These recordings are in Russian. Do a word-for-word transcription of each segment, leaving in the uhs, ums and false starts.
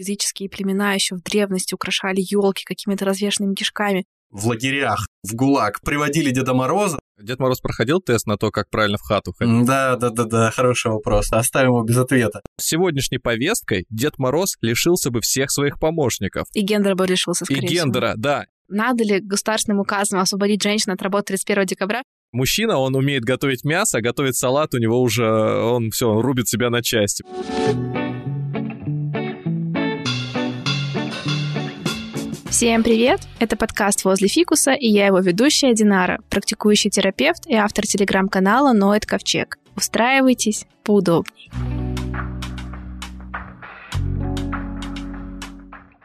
языческие племена еще в древности украшали елки какими-то развешенными кишками. В лагерях, в ГУЛАГ приводили Деда Мороза. Дед Мороз проходил тест на то, как правильно в хату ходить? Да, да, да, да, хороший вопрос. Оставим его без ответа. С сегодняшней повесткой Дед Мороз лишился бы всех своих помощников. И гендера бы лишился, скорее всего. И гендера, да. Надо ли государственным указом освободить женщин от работы тридцать первого декабря? Мужчина, он умеет готовить мясо, готовит салат, у него уже, он все, он рубит себя на части. Всем привет! Это подкаст «Возле Фикуса» и я его ведущая Динара, практикующий терапевт и автор телеграм-канала «Ноэт Ковчег». Устраивайтесь поудобней.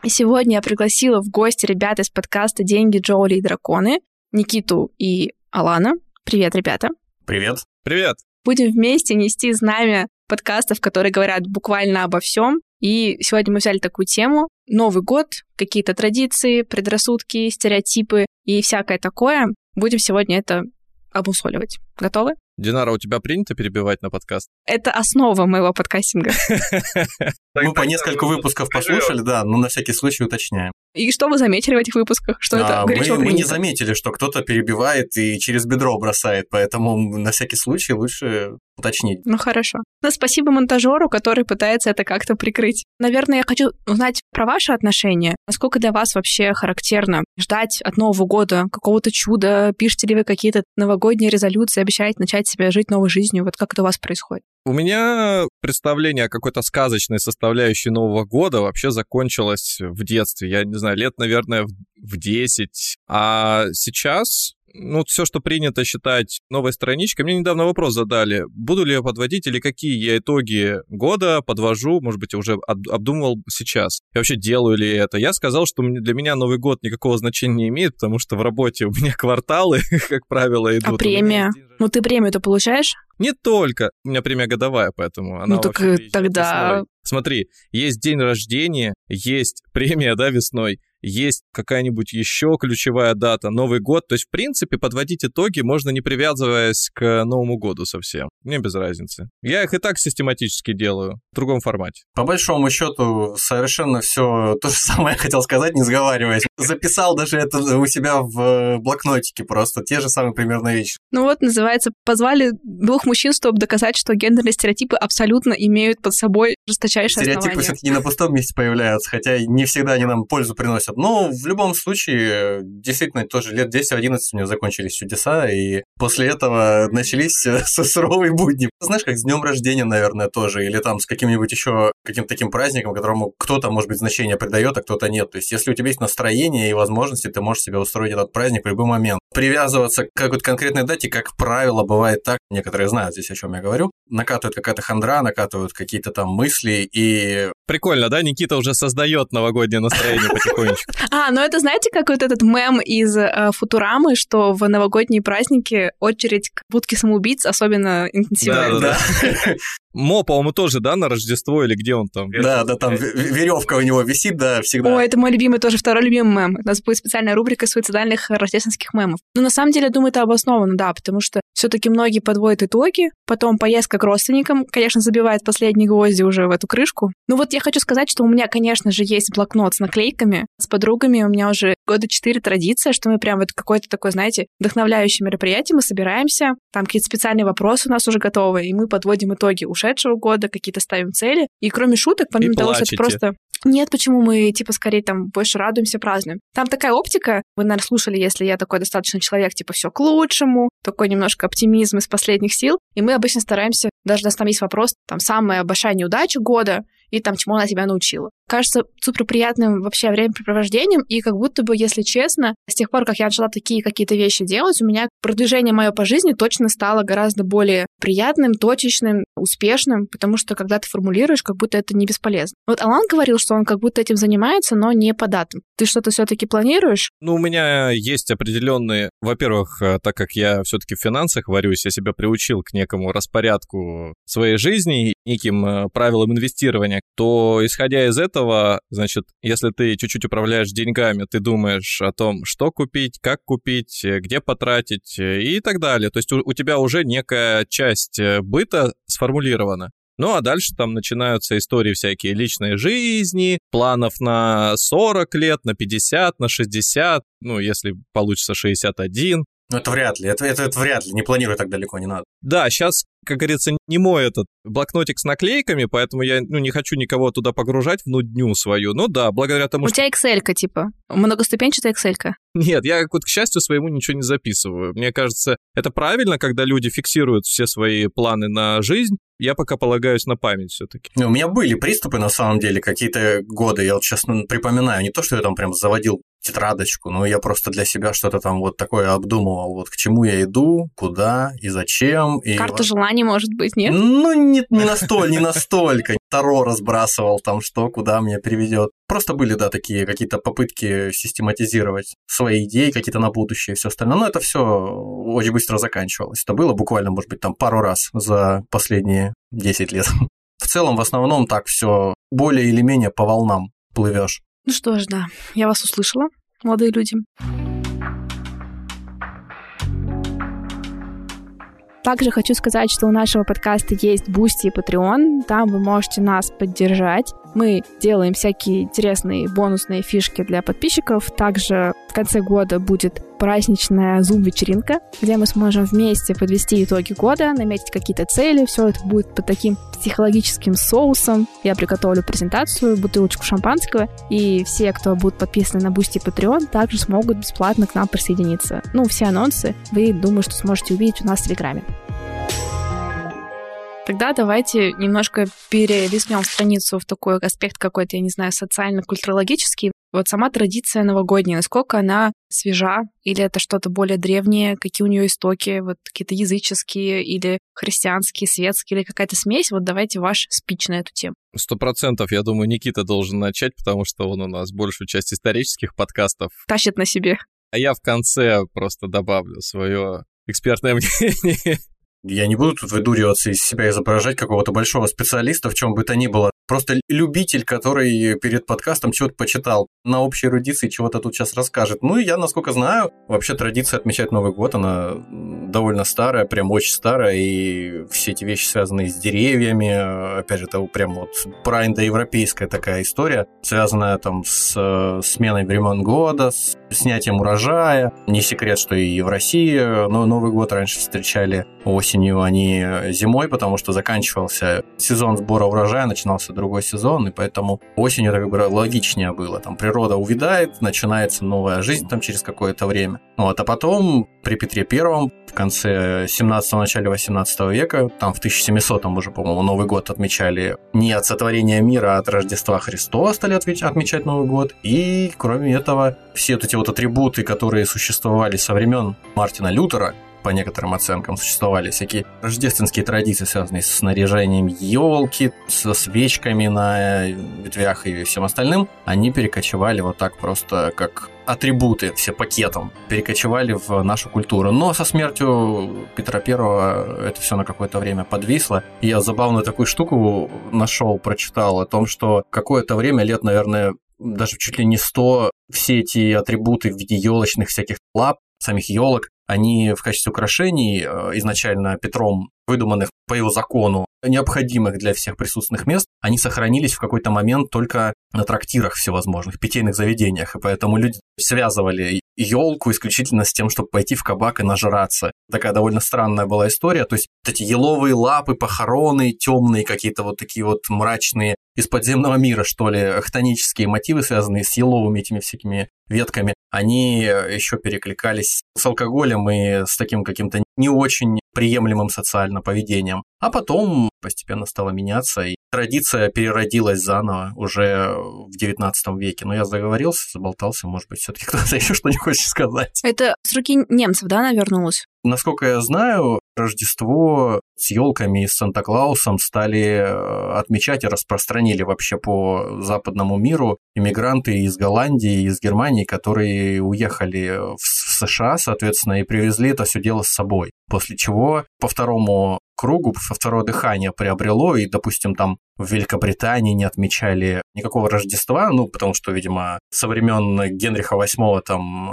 И сегодня я пригласила в гости ребят из подкаста «Деньги, Джоули и Драконы» Никиту и Алана. Привет, ребята. Привет. Привет. Будем вместе нести знамя подкастов, которые говорят буквально обо всем. И сегодня мы взяли такую тему. Новый год, какие-то традиции, предрассудки, стереотипы и всякое такое. Будем сегодня это обусоливать. Готовы? Динара, у тебя принято перебивать на подкаст? Это основа моего подкастинга. Мы по несколько выпусков послушали, да, но на всякий случай уточняем. И что вы заметили в этих выпусках? Что это горячо принято? Мы не заметили, что кто-то перебивает и через бедро бросает, поэтому на всякий случай лучше уточнить. Ну хорошо. Но спасибо монтажеру, который пытается это как-то прикрыть. Наверное, я хочу узнать про ваши отношения. Насколько для вас вообще характерно ждать от Нового года какого-то чуда? Пишете ли вы какие-то новогодние резолюции, обещаете начать себя жить новой жизнью? Вот как это у вас происходит? У меня представление о какой-то сказочной составляющей Нового года вообще закончилось в детстве. Я не знаю, лет, наверное, в десять. А сейчас, ну, все, что принято считать новой страничкой. Мне недавно вопрос задали, буду ли я подводить или какие я итоги года подвожу, может быть, уже обдумывал сейчас. Я вообще делаю ли это? Я сказал, что для меня Новый год никакого значения не имеет, потому что в работе у меня кварталы, как правило, идут. А премия? Ну, ты премию-то получаешь? Не только. У меня премия годовая, поэтому она... Ну, так тогда... Весной. Смотри, есть день рождения, есть премия, да, весной, есть какая-нибудь еще ключевая дата, Новый год. То есть, в принципе, подводить итоги можно, не привязываясь к Новому году совсем. Мне без разницы. Я их и так систематически делаю, в другом формате. По большому счету, совершенно все то же самое я хотел сказать, не сговариваясь. Записал даже это у себя в блокнотике просто, те же самые примерно вещи. Ну вот, называется, позвали двух мужчин, чтобы доказать, что гендерные стереотипы абсолютно имеют под собой жесточайшее основание. Стереотипы все-таки не на пустом месте появляются, хотя не всегда они нам пользу приносят. Ну, в любом случае, действительно, тоже лет десять-одиннадцать у меня закончились чудеса, и после этого начались суровые будни. Знаешь, как с днем рождения, наверное, тоже, или там с каким-нибудь еще каким-то таким праздником, которому кто-то, может быть, значение придает, а кто-то нет. То есть, если у тебя есть настроение и возможности, ты можешь себе устроить этот праздник в любой момент. Привязываться к какой-то конкретной дате, как правило, бывает так, некоторые знают здесь, о чем я говорю, накатывают какая-то хандра, накатывают какие-то там мысли, и... Прикольно, да? Никита уже создает новогоднее настроение потихонечку. А, ну это, знаете, как вот этот мем из э, Футурамы, что в новогодние праздники очередь к будке самоубийц особенно интенсивная. Да, да, да. Мо, по-моему, тоже, да, на Рождество или где он там? Да, да, там веревка у него висит, да, всегда. Ой, это мой любимый тоже, второй любимый мем. У нас будет специальная рубрика суицидальных рождественских мемов. Но на самом деле, я думаю, это обоснованно, да, потому что все-таки многие подводят итоги, потом поездка к родственникам, конечно, забивает последние гвозди уже в эту крышку. Ну вот я хочу сказать, что у меня, конечно же, есть блокнот с наклейками, с подругами, у меня уже года четыре традиция, что мы прям вот какое-то такое, знаете, вдохновляющее мероприятие, мы собираемся, там какие-то специальные вопросы у нас уже готовы, и мы подводим итоги ушедшего года, какие-то ставим цели, и кроме шуток, помимо и того, плачете. Что это просто... Нет, почему мы, типа, скорее там больше радуемся, празднуем. Там такая оптика, вы, наверное, слушали, если я такой достаточно человек, типа, все к лучшему, такой немножко оптимизм из последних сил, и мы обычно стараемся, даже у нас там есть вопрос, там, самая большая неудача года, и там, чему она тебя научила. Кажется суперприятным вообще времяпрепровождением, и как будто бы, если честно, с тех пор, как я начала такие какие-то вещи делать, у меня продвижение мое по жизни точно стало гораздо более приятным, точечным, успешным, потому что, когда ты формулируешь, как будто это не бесполезно. Вот Алан говорил, что он как будто этим занимается, но не по датам. Ты что-то все-таки планируешь? Ну, у меня есть определенные... Во-первых, так как я все-таки в финансах варюсь, я себя приучил к некому распорядку своей жизни, неким правилам инвестирования, то, исходя из этого, значит, если ты чуть-чуть управляешь деньгами, ты думаешь о том, что купить, как купить, где потратить и так далее. То есть у, у тебя уже некая часть быта сформулирована. Ну, а дальше там начинаются истории всякие личной жизни, планов на сорок лет, на пятьдесят, на шестьдесят, ну, если получится шестьдесят один. Ну, это вряд ли, это, это, это вряд ли, не планирую так далеко, не надо. Да, сейчас, как говорится, не мой этот блокнотик с наклейками, поэтому я ну, не хочу никого туда погружать в нудню свою, ну да, благодаря тому, У что... У тебя Excel-ка, типа, многоступенчатая Excel-ка. Нет, я, к счастью своему, ничего не записываю. Мне кажется, это правильно, когда люди фиксируют все свои планы на жизнь. Я пока полагаюсь на память все-таки. У меня были приступы, на самом деле, какие-то годы. Я вот, честно, припоминаю. Не то, что я там прям заводил тетрадочку, но я просто для себя что-то там вот такое обдумывал. Вот к чему я иду, куда и зачем. И карта вот... желаний, может быть, нет? Ну, не, не настолько, не настолько. Таро разбрасывал там, что, куда меня приведет. Просто были, да, такие какие-то попытки систематизировать свои идеи, какие-то на будущее и все остальное. Но это все очень быстро заканчивалось. Это было буквально, может быть, там пару раз за последние десять лет. В целом, в основном, так все более или менее по волнам плывешь. Ну что ж, да, я вас услышала, молодые люди. Также хочу сказать, что у нашего подкаста есть Boosty и Patreon. Там вы можете нас поддержать. Мы делаем всякие интересные бонусные фишки для подписчиков. Также в конце года будет праздничная зум-вечеринка, где мы сможем вместе подвести итоги года, наметить какие-то цели. Все это будет под таким психологическим соусом. Я приготовлю презентацию, бутылочку шампанского. И все, кто будут подписаны на Boosty и Patreon, также смогут бесплатно к нам присоединиться. Ну, все анонсы вы, думаю, что сможете увидеть у нас в Телеграме. Тогда давайте немножко перелистнем страницу в такой аспект какой-то, я не знаю, социально-культурологический. Вот сама традиция новогодняя, насколько она свежа, или это что-то более древнее, какие у нее истоки, вот какие-то языческие или христианские, светские, или какая-то смесь. Вот давайте ваш спич на эту тему. Сто процентов, я думаю, Никита должен начать, потому что он у нас большую часть исторических подкастов тащит на себе. А я в конце просто добавлю свое экспертное мнение. Я не буду тут выдуриваться из себя, изображать какого-то большого специалиста, в чем бы то ни было. Просто любитель, который перед подкастом чего-то почитал, на общей эрудиции чего-то тут сейчас расскажет. Ну, и я, насколько знаю, вообще традиция отмечать Новый год, она довольно старая, прям очень старая, и все эти вещи, связанные с деревьями, опять же, это прям вот праиндоевропейская такая история, связанная там с сменой времен года, с снятием урожая. Не секрет, что и в России, но Новый год раньше встречали осенью, а не зимой, потому что заканчивался сезон сбора урожая, начинался другой сезон, и поэтому осенью так бы логичнее было. Там природа увядает, начинается новая жизнь там через какое-то время. Вот, а потом при Петре Первом в конце семнадцатого, начале восемнадцатого века, там в тысяча семисотом уже, по-моему, Новый год отмечали не от сотворения мира, а от Рождества Христова стали отмечать Новый год. И, кроме этого, все эти вот атрибуты, которые существовали со времен Мартина Лютера, по некоторым оценкам существовали всякие рождественские традиции, связанные с снаряжением елки, со свечками на ветвях и всем остальным, они перекочевали вот так просто как атрибуты, все пакетом, перекочевали в нашу культуру. Но со смертью Петра Первого это все на какое-то время подвисло. Я забавную такую штуку нашел, прочитал о том, что какое-то время, лет, наверное, даже чуть ли не сто, все эти атрибуты в виде елочных всяких лап, самих елок, они в качестве украшений изначально Петром выдуманных по его закону, необходимых для всех присутственных мест, они сохранились в какой-то момент только на трактирах всевозможных, питейных заведениях, и поэтому люди связывали елку исключительно с тем, чтобы пойти в кабак и нажраться. Такая довольно странная была история, то есть вот эти еловые лапы, похороны, темные какие-то вот такие вот мрачные, из подземного мира, что ли, хтонические мотивы, связанные с еловыми этими всякими ветками, они еще перекликались с алкоголем и с таким каким-то не очень приемлемым социально поведением. А потом постепенно стало меняться, и традиция переродилась заново уже в девятнадцатом веке. Но я заговорился, заболтался, может быть, все-таки кто-то еще что-нибудь хочет сказать. Это с руки немцев, да, навернулось? Насколько я знаю, Рождество с елками и с Санта-Клаусом стали отмечать и распространили вообще по западному миру иммигранты из Голландии, из Германии, которые уехали в США, соответственно, и привезли это все дело с собой. после чего по второму кругу, во второе дыхание приобрело, и, допустим, там в Великобритании не отмечали никакого Рождества, ну, потому что, видимо, со времен Генриха восьмого там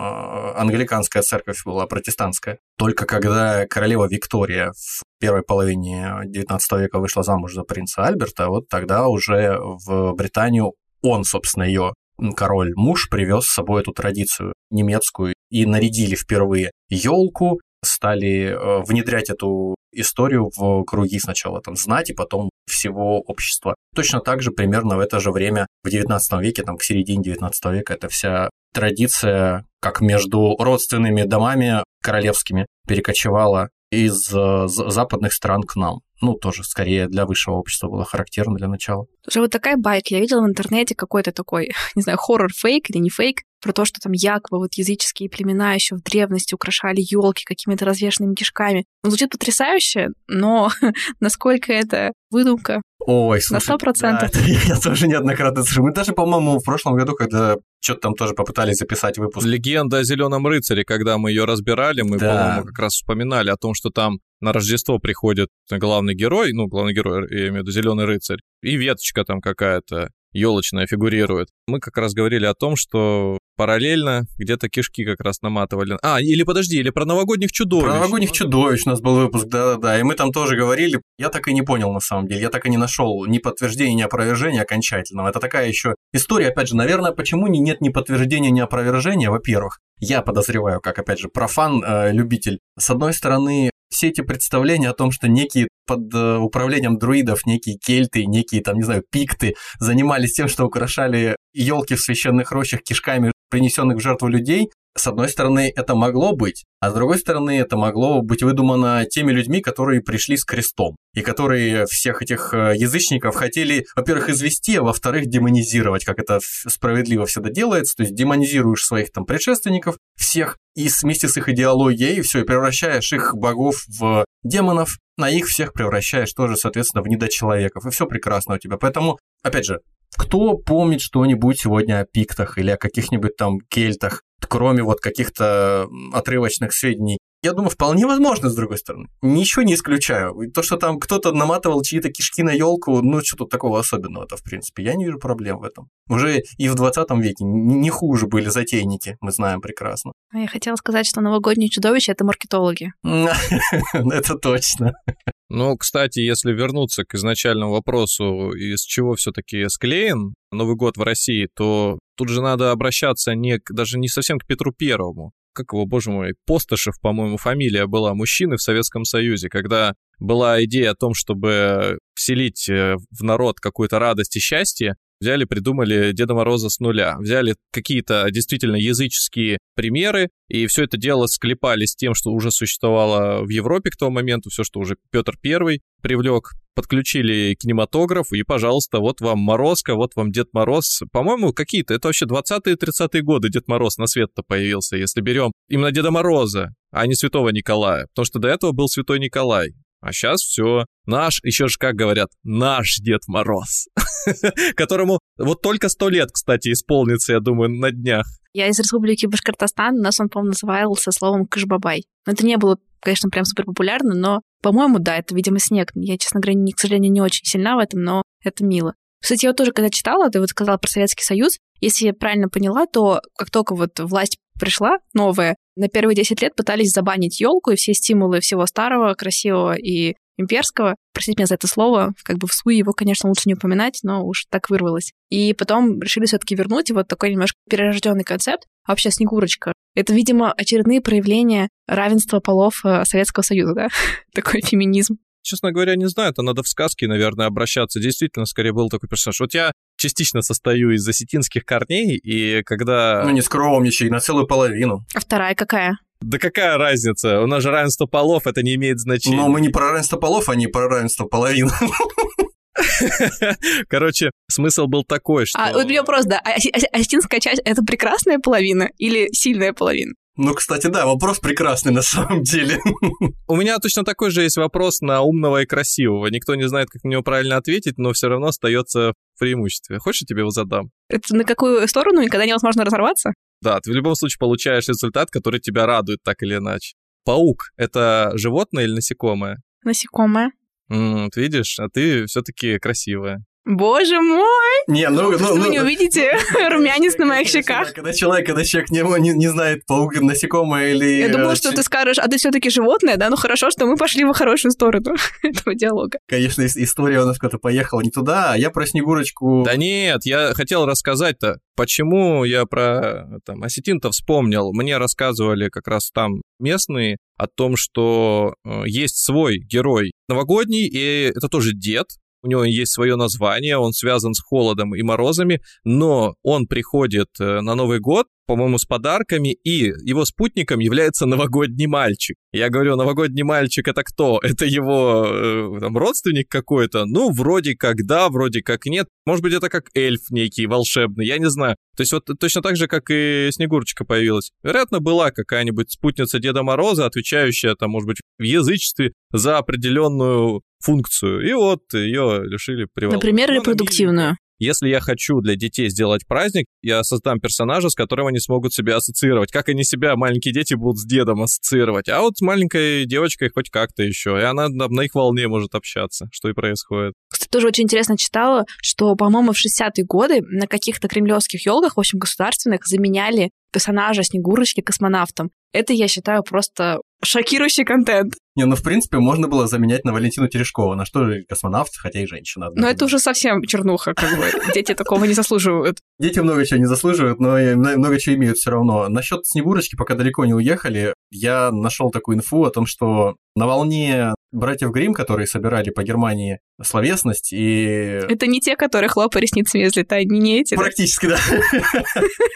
англиканская церковь была протестантская. Только когда королева Виктория в первой половине девятнадцатого века вышла замуж за принца Альберта, вот тогда уже в Британию он, собственно, ее король-муж привез с собой эту традицию немецкую, и нарядили впервые елку, стали внедрять эту историю в круги сначала там знати, потом всего общества. Точно так же примерно в это же время в девятнадцатом веке, там к середине девятнадцатого века, эта вся традиция, как между родственными домами королевскими, перекочевала из западных стран к нам. Ну, тоже скорее для высшего общества было характерно для начала. Слушай, вот такая байка. Я видела в интернете какой-то такой, не знаю, хоррор-фейк или не фейк, про то, что там якобы вот языческие племена еще в древности украшали елки какими-то развешенными кишками. Звучит потрясающе, но насколько это выдумка? Ой, слушай, на сто процентов. Да, я тоже неоднократно слышал. Мы даже, по-моему, в прошлом году, когда что-то там тоже попытались записать выпуск. «Легенда о зеленом рыцаре», когда мы ее разбирали, мы, да. по-моему, как раз вспоминали о том, что там на Рождество приходит главный герой, ну, главный герой, я имею в виду зеленый рыцарь, и веточка там какая-то елочная фигурирует. Мы как раз говорили о том, что параллельно где-то кишки как раз наматывали. А, или подожди, или про новогодних чудовищ. Про новогодних чудовищ у нас был выпуск, да-да-да, и мы там тоже говорили. Я так и не понял, на самом деле, я так и не нашел ни подтверждения, ни опровержения окончательного. Это такая еще история, опять же, наверное, почему нет ни подтверждения, ни опровержения, во-первых. Я подозреваю, как, опять же, профан, э, любитель. С одной стороны, все эти представления о том, что некие под э, управлением друидов, некие кельты, некие, там, не знаю, пикты занимались тем, что украшали елки в священных рощах кишками, принесенных в жертву людей, с одной стороны, это могло быть, а с другой стороны, это могло быть выдумано теми людьми, которые пришли с крестом, и которые всех этих язычников хотели, во-первых, извести, а во-вторых, демонизировать, как это справедливо всегда делается, то есть демонизируешь своих там предшественников, всех, и вместе с их идеологией, все, и превращаешь их богов в демонов, на их всех превращаешь тоже, соответственно, в недочеловеков, и все прекрасно у тебя, поэтому, опять же, кто помнит что-нибудь сегодня о пиктах или о каких-нибудь там кельтах, кроме вот каких-то отрывочных сведений? Я думаю, вполне возможно, с другой стороны. Ничего не исключаю. То, что там кто-то наматывал чьи-то кишки на елку, ну, что тут такого особенного-то, в принципе. Я не вижу проблем в этом. Уже и в двадцатом веке не хуже были затейники, мы знаем прекрасно. А я хотела сказать, что новогодние чудовища — это маркетологи. Это точно. Ну, кстати, если вернуться к изначальному вопросу, из чего все-таки склеен Новый год в России, то тут же надо обращаться не к, даже не совсем к Петру Первому. Как его, боже мой, Постышев, по-моему, фамилия была, мужчины в Советском Союзе, когда была идея о том, чтобы вселить в народ какую-то радость и счастье, взяли, придумали Деда Мороза с нуля, взяли какие-то действительно языческие примеры, и все это дело склепали с тем, что уже существовало в Европе к тому моменту, все, что уже Петр Первый привлек, подключили кинематограф, и, пожалуйста, вот вам Морозко, вот вам Дед Мороз. По-моему, какие-то, это вообще двадцатые-тридцатые годы Дед Мороз на свет-то появился, если берем именно Деда Мороза, а не Святого Николая, потому что до этого был Святой Николай. А сейчас все. Наш, еще же как говорят, наш Дед Мороз, которому вот только сто лет, кстати, исполнится, я думаю, на днях. Я из Республики Башкортостан, у нас он, по-моему, назывался словом «кышбабай». Но это не было, конечно, прям суперпопулярно, но, по-моему, да, это, видимо, снег. Я, честно говоря, не, к сожалению, не очень сильна в этом, но это мило. Кстати, я вот тоже, когда читала, ты вот сказала про Советский Союз, если я правильно поняла, то как только вот власть пришла новая, на первые десять лет пытались забанить елку и все стимулы всего старого, красивого и имперского. Простите меня за это слово, как бы в суе его, конечно, лучше не упоминать, но уж так вырвалось. И потом решили все-таки вернуть вот такой немножко перерожденный концепт. А вообще Снегурочка. Это, видимо, очередные проявления равенства полов Советского Союза, да? Такой феминизм. Честно говоря, не знаю, это надо в сказки, наверное, обращаться. Действительно, скорее был такой персонаж. Вот я частично состою из осетинских корней, и когда... Ну, не скромничай, на целую половину. А вторая какая? Да какая разница? У нас же равенство полов, это не имеет значения. Но мы не про равенство полов, а не про равенство половин. Короче, смысл был такой, что... А вот у меня вопрос, да, осетинская часть – это прекрасная половина или сильная половина? Ну, кстати, да, вопрос прекрасный на самом деле. У меня точно такой же есть вопрос на умного и красивого. Никто не знает, как на него правильно ответить, но все равно остается в преимуществе. Хочешь, я тебе его задам? Это на какую сторону? Никогда невозможно разорваться? Да, ты в любом случае получаешь результат, который тебя радует так или иначе. Паук — это животное или насекомое? Насекомое. М-м, ты видишь, а ты все-таки красивая. Боже мой! Не, ну, ну, ну, вы ну, не ну, увидите ну, румянец ну, на моих щеках. Когда человек, когда человек не, не, не знает, паук, насекомое или... Я думала, что ты скажешь, а ты все-таки животное, да? Ну хорошо, что мы пошли в хорошую сторону этого диалога. Конечно, история у нас куда-то поехала не туда, а я про Снегурочку... Да нет, я хотел рассказать-то, почему я про там, осетин-то вспомнил. Мне рассказывали как раз там местные о том, что есть свой герой новогодний, и это тоже дед. У него есть свое название, он связан с холодом и морозами, но он приходит на Новый год, по-моему, с подарками, и его спутником является новогодний мальчик. Я говорю, новогодний мальчик — это кто? Это его там, родственник какой-то? Ну, вроде как да, вроде как нет. Может быть, это как эльф некий волшебный, я не знаю. То есть вот точно так же, как и Снегурочка появилась. Вероятно, была какая-нибудь спутница Деда Мороза, отвечающая, там, может быть, в язычестве за определенную функцию. И вот ее лишили привала. Например, репродуктивную. Если я хочу для детей сделать праздник, я создам персонажа, с которым они смогут себя ассоциировать. Как они себя, маленькие дети, будут с дедом ассоциировать. А вот с маленькой девочкой хоть как-то еще. И она на их волне может общаться, что и происходит. Кстати, тоже очень интересно читала, что, по-моему, в шестидесятые годы на каких-то кремлевских елках, в общем, государственных, заменяли персонажа Снегурочки космонавтом. Это, я считаю, просто шокирующий контент. Не, ну, в принципе, можно было заменять на Валентину Терешкову, на что же космонавт, хотя и женщина. Но это уже совсем чернуха, как бы. Дети такого не заслуживают. Дети много чего не заслуживают, но много чего имеют все равно. Насчет Снегурочки, пока далеко не уехали, я нашел такую инфу о том, что на волне братьев Гримм, которые собирали по Германии словесность и... Это не те, которые хлопа ресницами взлетают, не эти. Практически, да.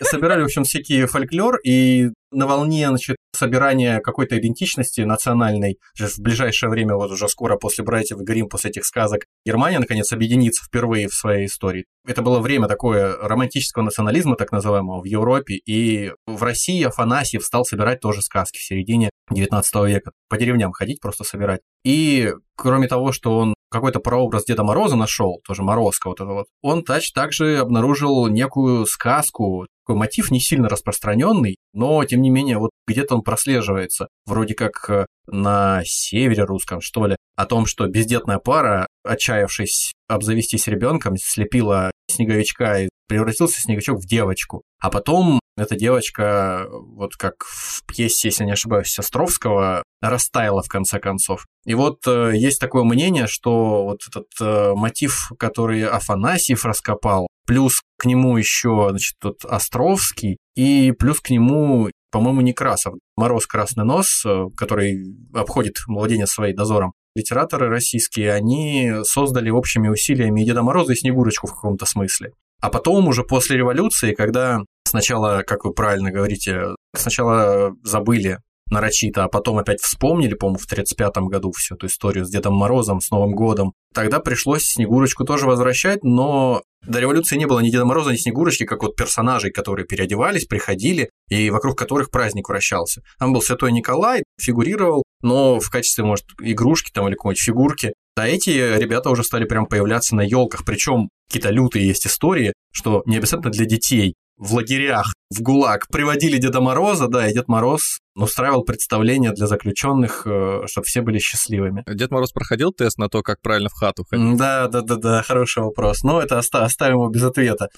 Собирали, в общем, всякие фольклор, и на волне, значит, собирания какой-то идентичности национальной в ближайшее время, вот уже скоро после братьев Гримм, после этих сказок, Германия, наконец, объединится впервые в своей истории. Это было время такое романтического национализма, так называемого, в Европе, и в России Афанасьев стал собирать тоже сказки в середине девятнадцатого века. По деревням ходить, просто собирать. И кроме того, что он какой-то прообраз Деда Мороза нашел, тоже Морозка вот это вот, он также обнаружил некую сказку, такой мотив не сильно распространенный, но тем не менее вот где-то он прослеживается, вроде как на севере русском, что ли, о том, что бездетная пара, отчаявшись обзавестись ребенком, слепила снеговичка и превратился снеговичок в девочку. А потом эта девочка, вот как в пьесе, если не ошибаюсь, Островского, растаяла в конце концов. И вот э, есть такое мнение, что вот этот э, мотив, который Афанасьев раскопал, плюс к нему еще, значит, тот Островский, и плюс к нему, по-моему, Некрасов. Мороз Красный Нос, который обходит младенец своим дозором. Литераторы российские, они создали общими усилиями Деда Мороза и Снегурочку в каком-то смысле. А потом уже после революции, когда сначала, как вы правильно говорите, сначала забыли нарочито, а потом опять вспомнили, по-моему, в тридцать пятом году всю эту историю с Дедом Морозом, с Новым годом, тогда пришлось Снегурочку тоже возвращать, но до революции не было ни Деда Мороза, ни Снегурочки, как вот персонажей, которые переодевались, приходили, и вокруг которых праздник вращался. Там был Святой Николай, фигурировал, но в качестве, может, игрушки там или какой-нибудь фигурки. А эти ребята уже стали прям появляться на елках, причем какие-то лютые есть истории, что не обязательно для детей. В лагерях, в ГУЛАГ приводили Деда Мороза, да, и Дед Мороз устраивал представление для заключенных, чтобы все были счастливыми. Дед Мороз проходил тест на то, как правильно в хату ходить? Да, да, да, да, хороший вопрос. Но это оставим его без ответа.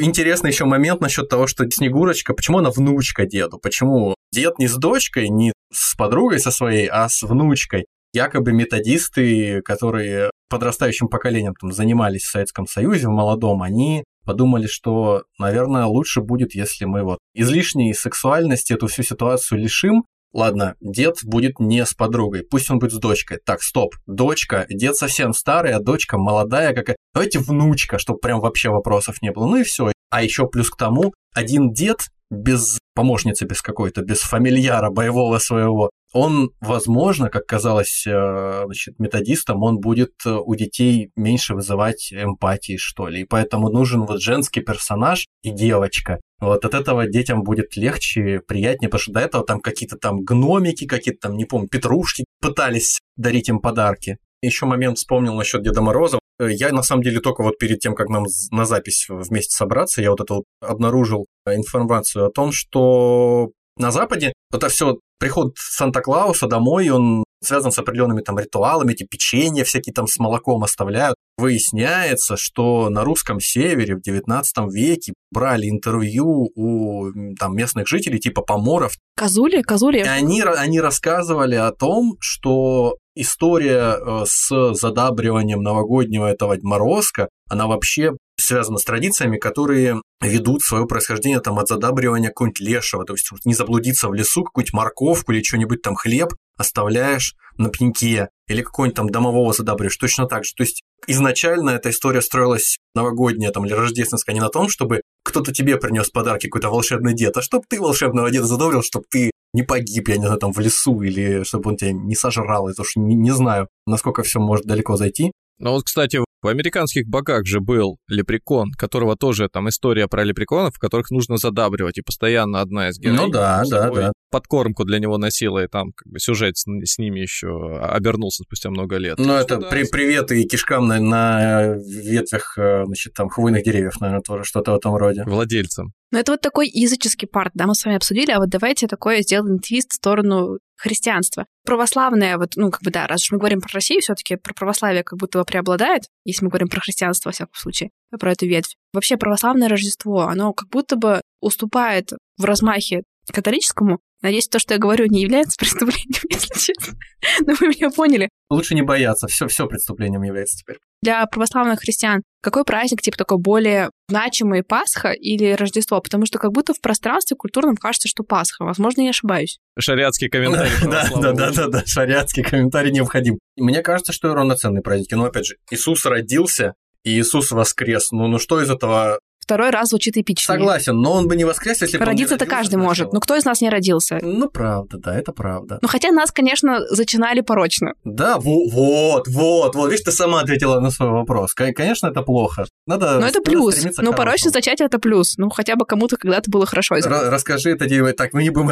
Интересный еще момент насчет того, что Снегурочка, почему она внучка деду? Почему дед не с дочкой, не с подругой со своей, а с внучкой? Якобы методисты, которые подрастающим поколением там, занимались в Советском Союзе, в молодом, они подумали, что, наверное, лучше будет, если мы вот излишней сексуальности эту всю ситуацию лишим. Ладно, дед будет не с подругой, пусть он будет с дочкой. Так, стоп, дочка, дед совсем старый, а дочка молодая какая. Давайте внучка, чтобы прям вообще вопросов не было. Ну и все. А еще плюс к тому, один дед без помощницы, без какой-то, без фамильяра боевого своего, он, возможно, как казалось, значит, методистом, он будет у детей меньше вызывать эмпатии, что ли. И поэтому нужен вот женский персонаж и девочка. Вот от этого детям будет легче, приятнее, потому что до этого там какие-то там гномики, какие-то там, не помню, петрушки пытались дарить им подарки. Еще момент вспомнил насчет Деда Мороза. Я, на самом деле, только вот перед тем, как нам на запись вместе собраться, я вот это вот обнаружил информацию о том, что на Западе это все приход Санта-Клауса домой, он связан с определенными там ритуалами, эти печенья всякие там с молоком оставляют. Выясняется, что на русском севере в девятнадцатом веке брали интервью у там местных жителей типа поморов. Козули, козули. И они, они рассказывали о том, что история с задабриванием новогоднего этого морозка, она вообще связана с традициями, которые ведут свое происхождение там, от задабривания какого-нибудь лешего, то есть не заблудиться в лесу, какую-нибудь морковку или что-нибудь там хлеб оставляешь на пеньке или какой-нибудь там домового задабриваешь, точно так же. То есть изначально эта история строилась новогодняя там, или рождественская не на том, чтобы кто-то тебе принес подарки, какой-то волшебный дед, а чтобы ты волшебного деда задобрил, чтобы ты не погиб, я не знаю, там в лесу, или чтобы он тебя не сожрал, потому что не, не знаю, насколько все может далеко зайти. Ну вот, кстати, в американских богах же был лепрекон, которого тоже там история про лепреконов, которых нужно задабривать, и постоянно одна из героинь ну, да, да, да. подкормку для него носила, и там как бы сюжет с, с ними еще обернулся спустя много лет. Ну это да, при, привет и кишкам на, на ветвях, значит, там хвойных деревьев, наверное, тоже что-то в этом роде. Владельцам. Ну это вот такой языческий парт, да, мы с вами обсудили, а вот давайте такое сделаем твист в сторону христианства. Православное, вот, ну, как бы, да, раз уж мы говорим про Россию, все-таки про православие как будто бы преобладает, если мы говорим про христианство, во всяком случае, про эту ветвь. Вообще православное Рождество, оно как будто бы уступает в размахе католическому. Надеюсь, то, что я говорю, не является преступлением, если честно. Но вы меня поняли. Лучше не бояться, все, все преступлением является теперь. Для православных христиан какой праздник, типа, такой более значимый, Пасха или Рождество? Потому что как будто в пространстве культурном кажется, что Пасха. Возможно, я ошибаюсь. Шариатский комментарий. Да, да, да, да, да, шариатский комментарий необходим. Мне кажется, что равноценные праздники. Но, опять же, Иисус родился и Иисус воскрес. Ну, ну что из этого... Второй раз звучит эпично. Согласен, но он бы не воскрес, если бы он не родился. Родиться-то каждый может, но кто из нас не родился? Ну, правда, да, это правда. Ну, хотя нас, конечно, зачинали порочно. Да, вот, вот, вот, видишь, ты сама ответила на свой вопрос. Конечно, это плохо. Надо но это плюс, но порочное зачатие – это плюс. Ну, хотя бы кому-то когда-то было хорошо. Расскажи это, Дима, так, мы не будем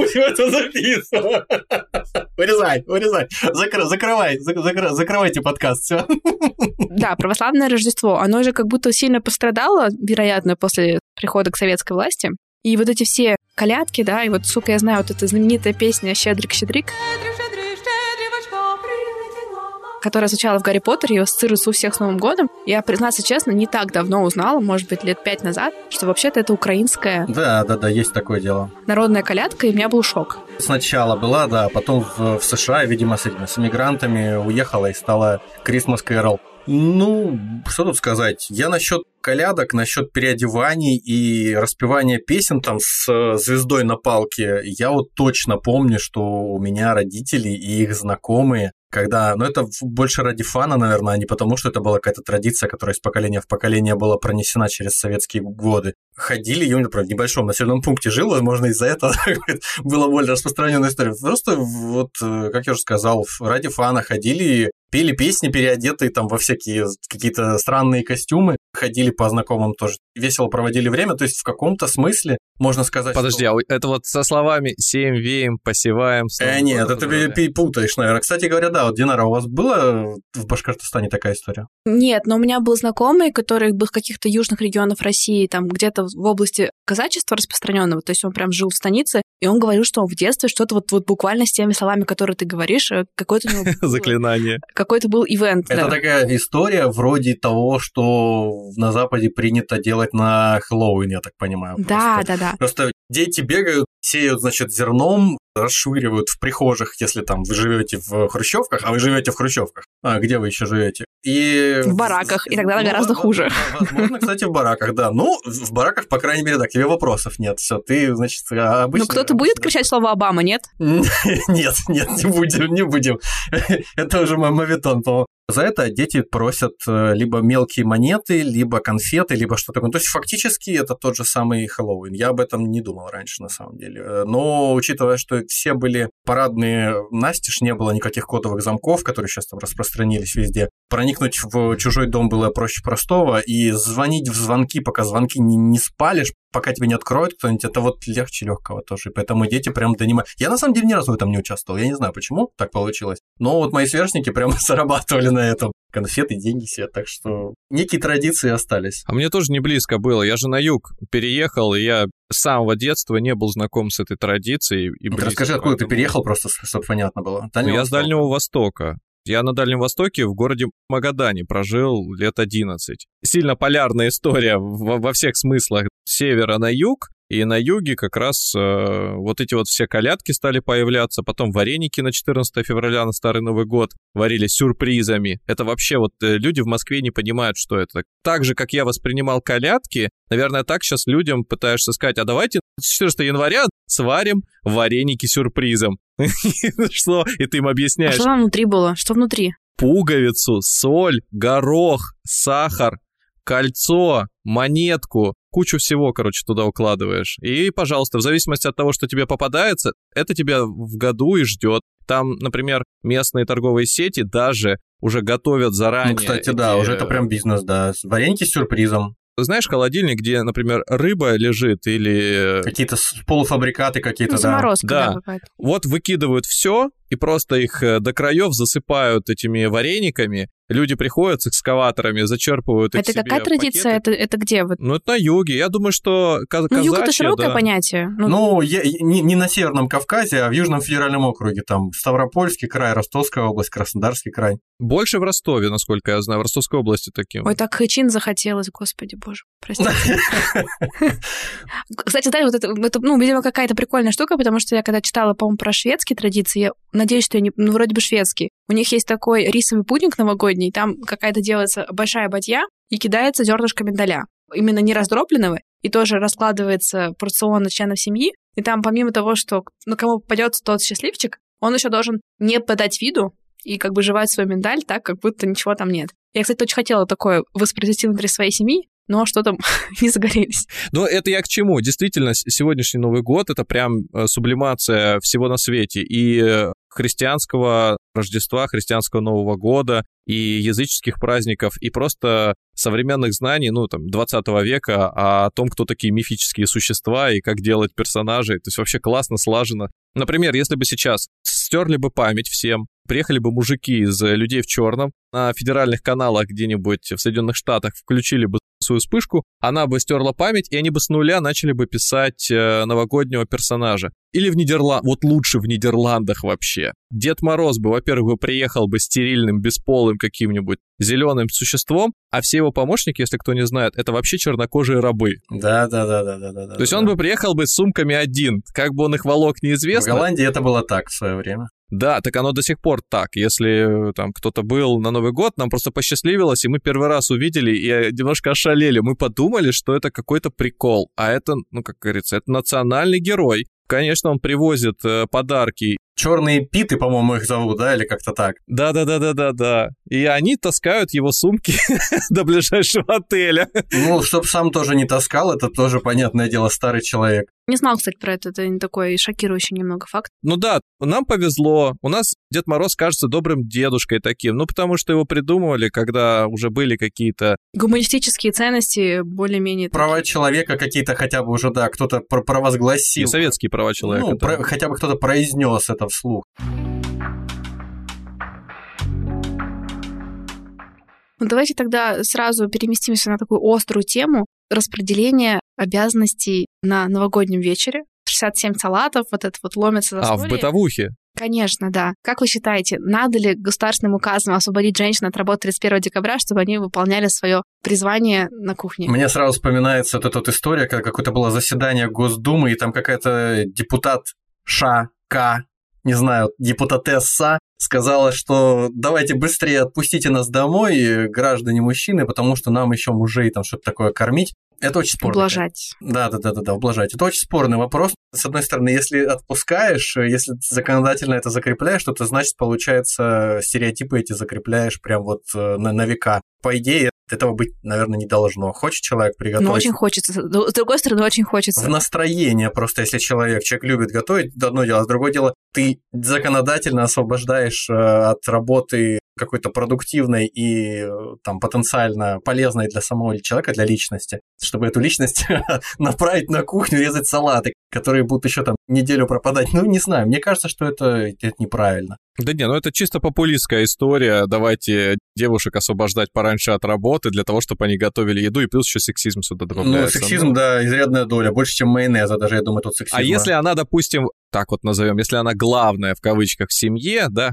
это записывать. Вырезай, вырезай. Закрывай, закрывайте подкаст, все. Да, православное Рождество, оно же как будто сильно пострадало, вероятно, после прихода к советской власти. И вот эти все колядки, да, и вот, сука, я знаю, вот эта знаменитая песня «Щедрик-щедрик», которая звучала в «Гарри Поттере», ее ассоциируется у всех с Новым годом. Я, признаться честно, не так давно узнала, может быть, лет пять назад, что вообще-то это украинская... Да-да-да, есть такое дело. Народная колядка, и у меня был шок. Сначала была, да, потом в, в США, видимо, с этими, с эмигрантами уехала и стала «Christmas Carol». Ну, что тут сказать? Я насчет колядок, насчет переодеваний и распевания песен там с звездой на палке, я вот точно помню, что у меня родители и их знакомые, когда... Ну, это больше ради фана, наверное, а не потому, что это была какая-то традиция, которая из поколения в поколение была пронесена через советские годы. Ходили, я, например, в небольшом населенном пункте жил, возможно, из-за этого была более распространенная история. Просто вот, как я уже сказал, ради фана ходили, пели песни, переодетые там во всякие какие-то странные костюмы, ходили по знакомым тоже, весело проводили время, то есть в каком-то смысле можно сказать... Подожди, что... а это вот со словами «семь веем, посеваем»... Э, нет, это ты путаешь, наверное. Кстати говоря, да, вот, Динара, у вас была в Башкортостане такая история? Нет, но у меня был знакомый, который был в каких-то южных регионах России, там где-то в области казачества распространенного, то есть он прям жил в станице, и он говорил, что он в детстве что-то вот, вот буквально с теми словами, которые ты говоришь, какое-то у него... Заклинание. Какой-то был ивент. Это такая история вроде того, что на Западе принято делать на Хэллоуин, я так понимаю. Да, просто. да, да. Просто дети бегают, сеют, значит, зерном, расшвыривают в прихожих, если там вы живете в хрущевках, а вы живете в хрущевках. А где вы еще живете? И... В бараках, и тогда ну, гораздо хуже. Возможно, кстати, в бараках, да. Ну, в бараках, по крайней мере, да, тебе вопросов нет. Все, ты, значит, обычно... Ну, кто-то будет кричать слово «Обама», нет? Нет, нет, не будем, не будем. Это уже мой мовитон, по-моему. За это дети просят либо мелкие монеты, либо конфеты, либо что-то такое. То есть фактически это тот же самый Хэллоуин. Я об этом не думал раньше, на самом деле. Но учитывая, что все были парадные настежь, не было никаких кодовых замков, которые сейчас там распространились везде, проникнуть в чужой дом было проще простого, и звонить в звонки, пока звонки не, не спалишь, пока тебя не откроют кто-нибудь, это вот легче легкого тоже. И поэтому дети прям донимают. Я на самом деле ни разу в этом не участвовал. Я не знаю, почему так получилось. Но вот мои сверстники прямо зарабатывали на этом. Конфеты, деньги себе. Так что некие традиции остались. А мне тоже не близко было. Я же на юг переехал, и я с самого детства не был знаком с этой традицией. И ну, близко, расскажи, откуда поэтому... ты переехал, просто чтобы понятно было. Дальний я Восток. С Дальнего Востока. Я на Дальнем Востоке в городе Магадане прожил лет одиннадцать. Сильно полярная история во, во всех смыслах. С севера на юг, и на юге как раз э, вот эти вот все колядки стали появляться, потом вареники на четырнадцатое февраля, на Старый Новый год варили сюрпризами. Это вообще вот э, люди в Москве не понимают, что это. Так же, как я воспринимал колядки, наверное, так сейчас людям пытаешься сказать, а давайте четырнадцатого января сварим вареники сюрпризом. Что? И ты им объясняешь. А что там внутри было? Что внутри? Пуговицу, соль, горох, сахар, кольцо, монетку, кучу всего, короче, туда укладываешь. И, пожалуйста, в зависимости от того, что тебе попадается, это тебя в году и ждет. Там, например, местные торговые сети даже уже готовят заранее. Ну, кстати, эти... да, уже это прям бизнес, да. Вареники с сюрпризом. Знаешь, холодильник, где, например, рыба лежит или... Какие-то полуфабрикаты какие-то, ну, да. Заморозка, да. Да, вот выкидывают все и просто их до краев засыпают этими варениками. Люди приходят с экскаваторами, зачерпывают их себе. Это какая традиция? Это, это где? Вот. Ну, это на юге. Я думаю, что каз- казачья... Ну, юг — это широкое да. понятие. Ну, ну я, не, не на Северном Кавказе, а в Южном федеральном округе. Там Ставропольский край, Ростовская область, Краснодарский край. Больше в Ростове, насколько я знаю, в Ростовской области таким. Ой, так Хэчин захотелось, господи боже, простите. Кстати, да, вот это, ну, видимо, какая-то прикольная штука, потому что я когда читала, по-моему, про шведские традиции, я надеюсь, что я не... Ну, вроде бы шведские. У них есть такой рисовый пудинг новогодний, там какая-то делается большая бадья и кидается зернышко миндаля, именно не раздробленного, и тоже раскладывается порционно членов семьи, и там помимо того, что ну, кому попадется тот счастливчик, он еще должен не подать виду и как бы жевать свой миндаль так, как будто ничего там нет. Я, кстати, очень хотела такое воспроизвести внутри своей семьи, но что там не загорелись. Но это я к чему? Действительно, сегодняшний Новый год — это прям сублимация всего на свете. И христианского Рождества, христианского Нового года, и языческих праздников, и просто современных знаний, ну, там, двадцатого века, о том, кто такие мифические существа и как делать персонажей. То есть вообще классно слажено. Например, если бы сейчас стерли бы память всем, приехали бы мужики из «Людей в черном», на федеральных каналах где-нибудь в Соединенных Штатах включили бы свою вспышку, она бы стерла память, и они бы с нуля начали бы писать новогоднего персонажа. Или в Нидерландах, вот лучше в Нидерландах вообще. Дед Мороз бы, во-первых, приехал бы стерильным, бесполым каким-нибудь зеленым существом, а все его помощники, если кто не знает, это вообще чернокожие рабы. Да-да-да-да-да-да. То есть он бы приехал бы с сумками один, как бы он их волок неизвестно. В Голландии это было так в свое время. Да, так оно до сих пор так. Если там кто-то был на Новый год, нам просто посчастливилось, и мы первый раз увидели и немножко ошалели. Мы подумали, что это какой-то прикол. А это, ну, как говорится, это национальный герой. Конечно, он привозит э, подарки. Черные питы, по-моему, их зовут, да, или как-то так? Да-да-да-да-да-да. И они таскают его сумки до ближайшего отеля. Ну, чтоб сам тоже не таскал, это тоже, понятное дело, старый человек. Не знал, кстати, про это, это такой шокирующий немного факт. Ну да, нам повезло, у нас Дед Мороз кажется добрым дедушкой таким, ну потому что его придумывали, когда уже были какие-то... Гуманистические ценности более-менее... Права такие. Человека какие-то хотя бы уже, да, кто-то провозгласил. И советские права человека. Ну, про- хотя бы кто-то произнес это вслух. Ну, давайте тогда сразу переместимся на такую острую тему. Распределение обязанностей на новогоднем вечере. шестьдесят семь салатов, вот это вот ломится за стулья. А, в бытовухе? Конечно, да. Как вы считаете, надо ли государственным указом освободить женщин от работы тридцать первого декабря, чтобы они выполняли свое призвание на кухне? Мне сразу вспоминается вот эта вот история, когда какое-то было заседание Госдумы, и там какая-то депутатша, К, не знаю, депутатесса, сказала, что давайте быстрее отпустите нас домой, граждане мужчины, потому что нам еще мужей там что-то такое кормить. Это очень спорно. Ублажать. Да-да-да, ублажать. Это очень спорный вопрос. С одной стороны, если отпускаешь, если законодательно это закрепляешь, то ты, значит, получается, стереотипы эти закрепляешь прям вот на, на века. По идее, этого быть, наверное, не должно. Хочет человек приготовить? Ну, очень хочется. С другой стороны, очень хочется. В настроение просто, если человек, человек любит готовить, одно дело, а другое дело, ты законодательно освобождаешь от работы какой-то продуктивной и там, потенциально полезной для самого человека, для личности, чтобы эту личность направить на кухню, резать салаты, которые будут еще там неделю пропадать. Ну, не знаю, мне кажется, что это, это неправильно. Да не, ну это чисто популистская история. Давайте девушек освобождать пораньше от работы для того, чтобы они готовили еду, и плюс еще сексизм сюда добавляется. Ну, сексизм, да, да изрядная доля, больше, чем майонеза, даже, я думаю, тут сексизм. А если она, допустим, так вот назовем, если она главная в кавычках в семье, да?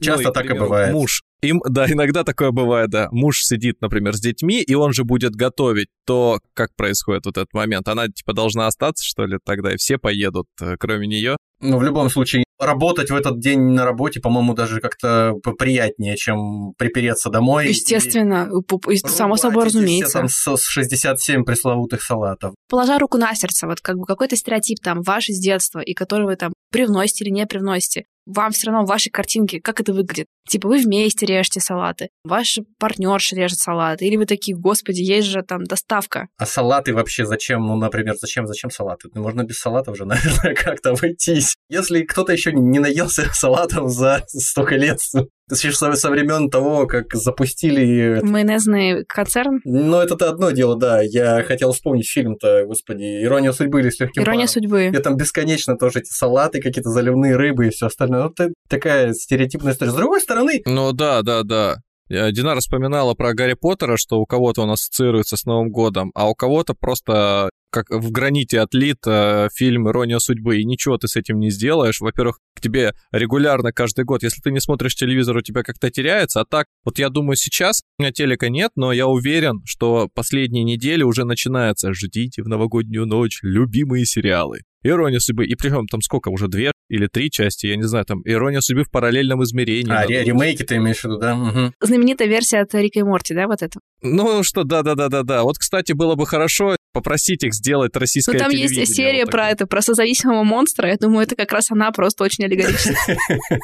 Часто так и бывает. Муж. Им, да, иногда такое бывает, да. Муж сидит, например, с детьми, и он же будет готовить, то как происходит вот этот момент? Она, типа, должна остаться, что ли, тогда, и все поедут, кроме нее? Ну, в любом случае, работать в этот день на работе, по-моему, даже как-то приятнее, чем припереться домой. Естественно, и... само собой разумеется. Там шестьдесят семь пресловутых салатов. Положа руку на сердце, вот как бы какой-то стереотип там ваш из детства, и который вы там привносите или не привносите. Вам все равно в вашей картинке, как это выглядит. Типа вы вместе режете салаты, ваш партнерша режет салаты, или вы такие, господи, есть же там доставка. А салаты вообще зачем? Ну, например, зачем, зачем салаты? Ну, можно без салатов же, наверное, как-то обойтись. Если кто-то еще не наелся салатов за столько лет, со времен того, как запустили... Майонезный концерн? Ну, это-то одно дело, да. Я хотел вспомнить фильм-то, господи, «Ирония судьбы» или «С легким паром». «Ирония судьбы». Я там бесконечно тоже эти салаты, какие-то заливные рыбы и все остальное. Вот это такая стереотипная история. С другой стороны... Ну, да, да, да. Динара вспоминала про Гарри Поттера, что у кого-то он ассоциируется с Новым годом, а у кого-то просто как в граните отлит э, фильм «Ирония судьбы», и ничего ты с этим не сделаешь. Во-первых, к тебе регулярно каждый год, если ты не смотришь телевизор, у тебя как-то теряется. А так, вот я думаю, сейчас у меня телека нет, но я уверен, что последние недели уже начинается «Ждите в новогоднюю ночь любимые сериалы». «Ирония судьбы», и причем там сколько, уже две или три части, я не знаю, там «Ирония судьбы» в параллельном измерении. А, ре- ремейки ты имеешь в виду, да? Угу. Знаменитая версия от Рика и Морти, да, вот это? Ну что, да-да-да-да-да. Вот, кстати, было бы хорошо попросить их сделать российское телевидение. Ну, там телевидение, есть серия вот про это, про созависимого монстра, я думаю, это как раз она просто очень аллегорична.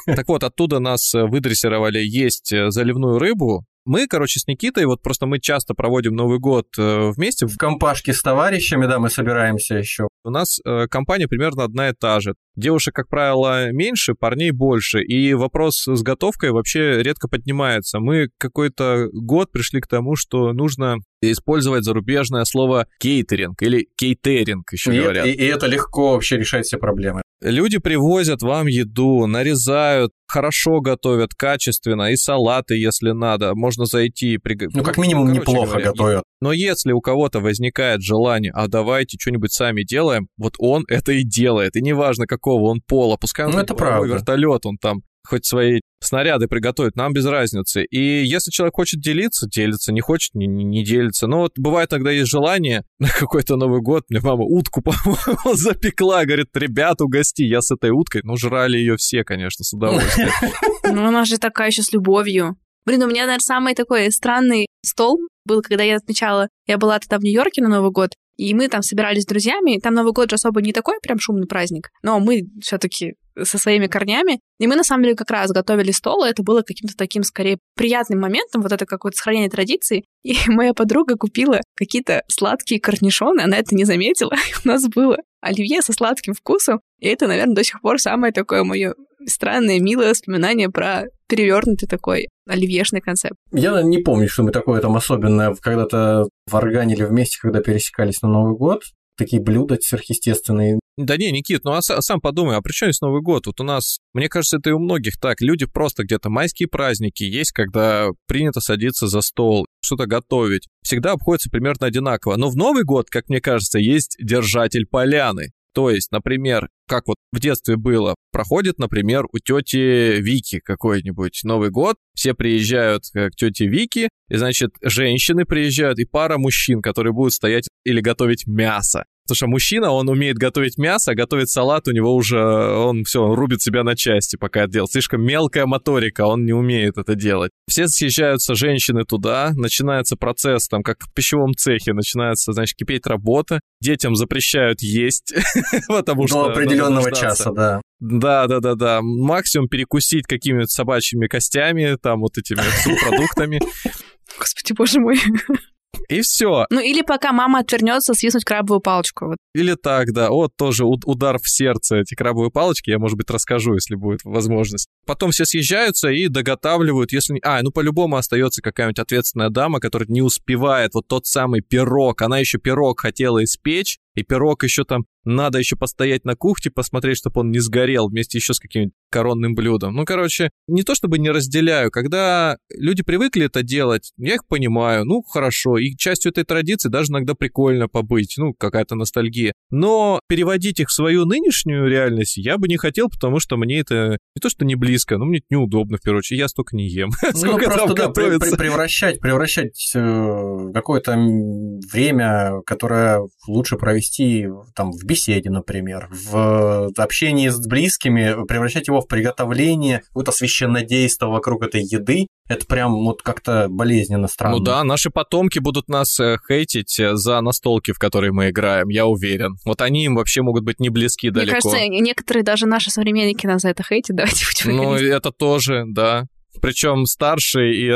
Так вот, оттуда нас выдрессировали есть заливную рыбу. Мы, короче, с Никитой, вот просто мы часто проводим Новый год вместе. В компашке с товарищами, да, мы собираемся еще. У нас компания примерно одна и та же. Девушек, как правило, меньше, парней больше. И вопрос с готовкой вообще редко поднимается. Мы какой-то год пришли к тому, что нужно использовать зарубежное слово «кейтеринг» или «кейтеринг» еще говорят. И, и это легко вообще решает все проблемы. Люди привозят вам еду, нарезают, хорошо готовят, качественно, и салаты, если надо, можно зайти и приготовить. Ну, как минимум, короче, неплохо говоря, готовят. Но если у кого-то возникает желание, а давайте что-нибудь сами делаем, вот он это и делает, и неважно, какого он пола, пускай он ну, вертолет, он там хоть свои снаряды приготовит, нам без разницы. И если человек хочет делиться, делится, не хочет, не, не делится. Но вот бывает тогда есть желание на какой-то Новый год. Мне мама утку, по-моему, запекла, говорит, ребят, угости, я с этой уткой. Ну, жрали ее все, конечно, с удовольствием. Ну, она же такая еще с любовью. Блин, у меня, наверное, самый такой странный стол был, когда я отмечала, я была тогда в Нью-Йорке на Новый год, и мы там собирались с друзьями, там Новый год же особо не такой прям шумный праздник, но мы все-таки со своими корнями, и мы на самом деле как раз готовили стол, и это было каким-то таким скорее приятным моментом, вот это какое-то сохранение традиций, и моя подруга купила какие-то сладкие корнишоны, она это не заметила, у нас было оливье со сладким вкусом, и это, наверное, до сих пор самое такое мое странное, милое воспоминание про перевернутый такой оливьешный концепт. Я не помню, что мы такое там особенное когда-то в органе или вместе, когда пересекались на Новый год, такие блюда сверхъестественные. Да не, Никит, ну а сам подумай, а при чем здесь Новый год? Вот у нас, мне кажется, это и у многих так. Люди просто где-то майские праздники есть, когда принято садиться за стол, что-то готовить. Всегда обходится примерно одинаково. Но в Новый год, как мне кажется, есть держатель поляны. То есть, например, как вот в детстве было, проходит, например, у тети Вики какой-нибудь Новый год, все приезжают к тете Вики, и, значит, женщины приезжают, и пара мужчин, которые будут стоять или готовить мясо. Потому что мужчина, он умеет готовить мясо, а готовить салат у него уже, он все, он рубит себя на части, пока это делает. Слишком мелкая моторика, он не умеет это делать. Все съезжаются, женщины туда, начинается процесс, там, как в пищевом цехе, начинается, значит, кипеть работа, детям запрещают есть, потому что... До определенного часа, да. Да-да-да-да, максимум перекусить какими-то собачьими костями, там, вот этими субпродуктами. Господи, боже мой. и все. Ну, или пока мама отвернется, свистнуть крабовую палочку. Вот. Или так, да. Вот тоже удар в сердце, эти крабовые палочки. Я, может быть, расскажу, если будет возможность. Потом все съезжаются и доготавливают, если... А, ну, по-любому остается какая-нибудь ответственная дама, которая не успевает вот тот самый пирог. Она еще пирог хотела испечь, и пирог еще там... Надо еще постоять на кухне, посмотреть, чтобы он не сгорел вместе еще с каким-нибудь коронным блюдом. Ну, короче, не то чтобы не разделяю. Когда люди привыкли это делать, я их понимаю. Ну, хорошо. И частью этой традиции даже иногда прикольно побыть. Ну, какая-то ностальгия. Но переводить их в свою нынешнюю реальность я бы не хотел, потому что мне это не то что не близко, но мне это неудобно, в первую очередь. Я столько не ем. Ну, просто, да, превращать, превращать какое-то время, которое лучше провести там в беседе, например, в общении с близкими, превращать его в приготовление, какое-то священнодейство вокруг этой еды, это прям вот как-то болезненно странно. Ну да, наши потомки будут нас хейтить за настолки, в которые мы играем, я уверен. Вот они им вообще могут быть не близки далеко. Мне кажется, некоторые даже наши современники нас за это хейтят, давайте будем Ну, говорить. Это тоже, да. Причем старшие и...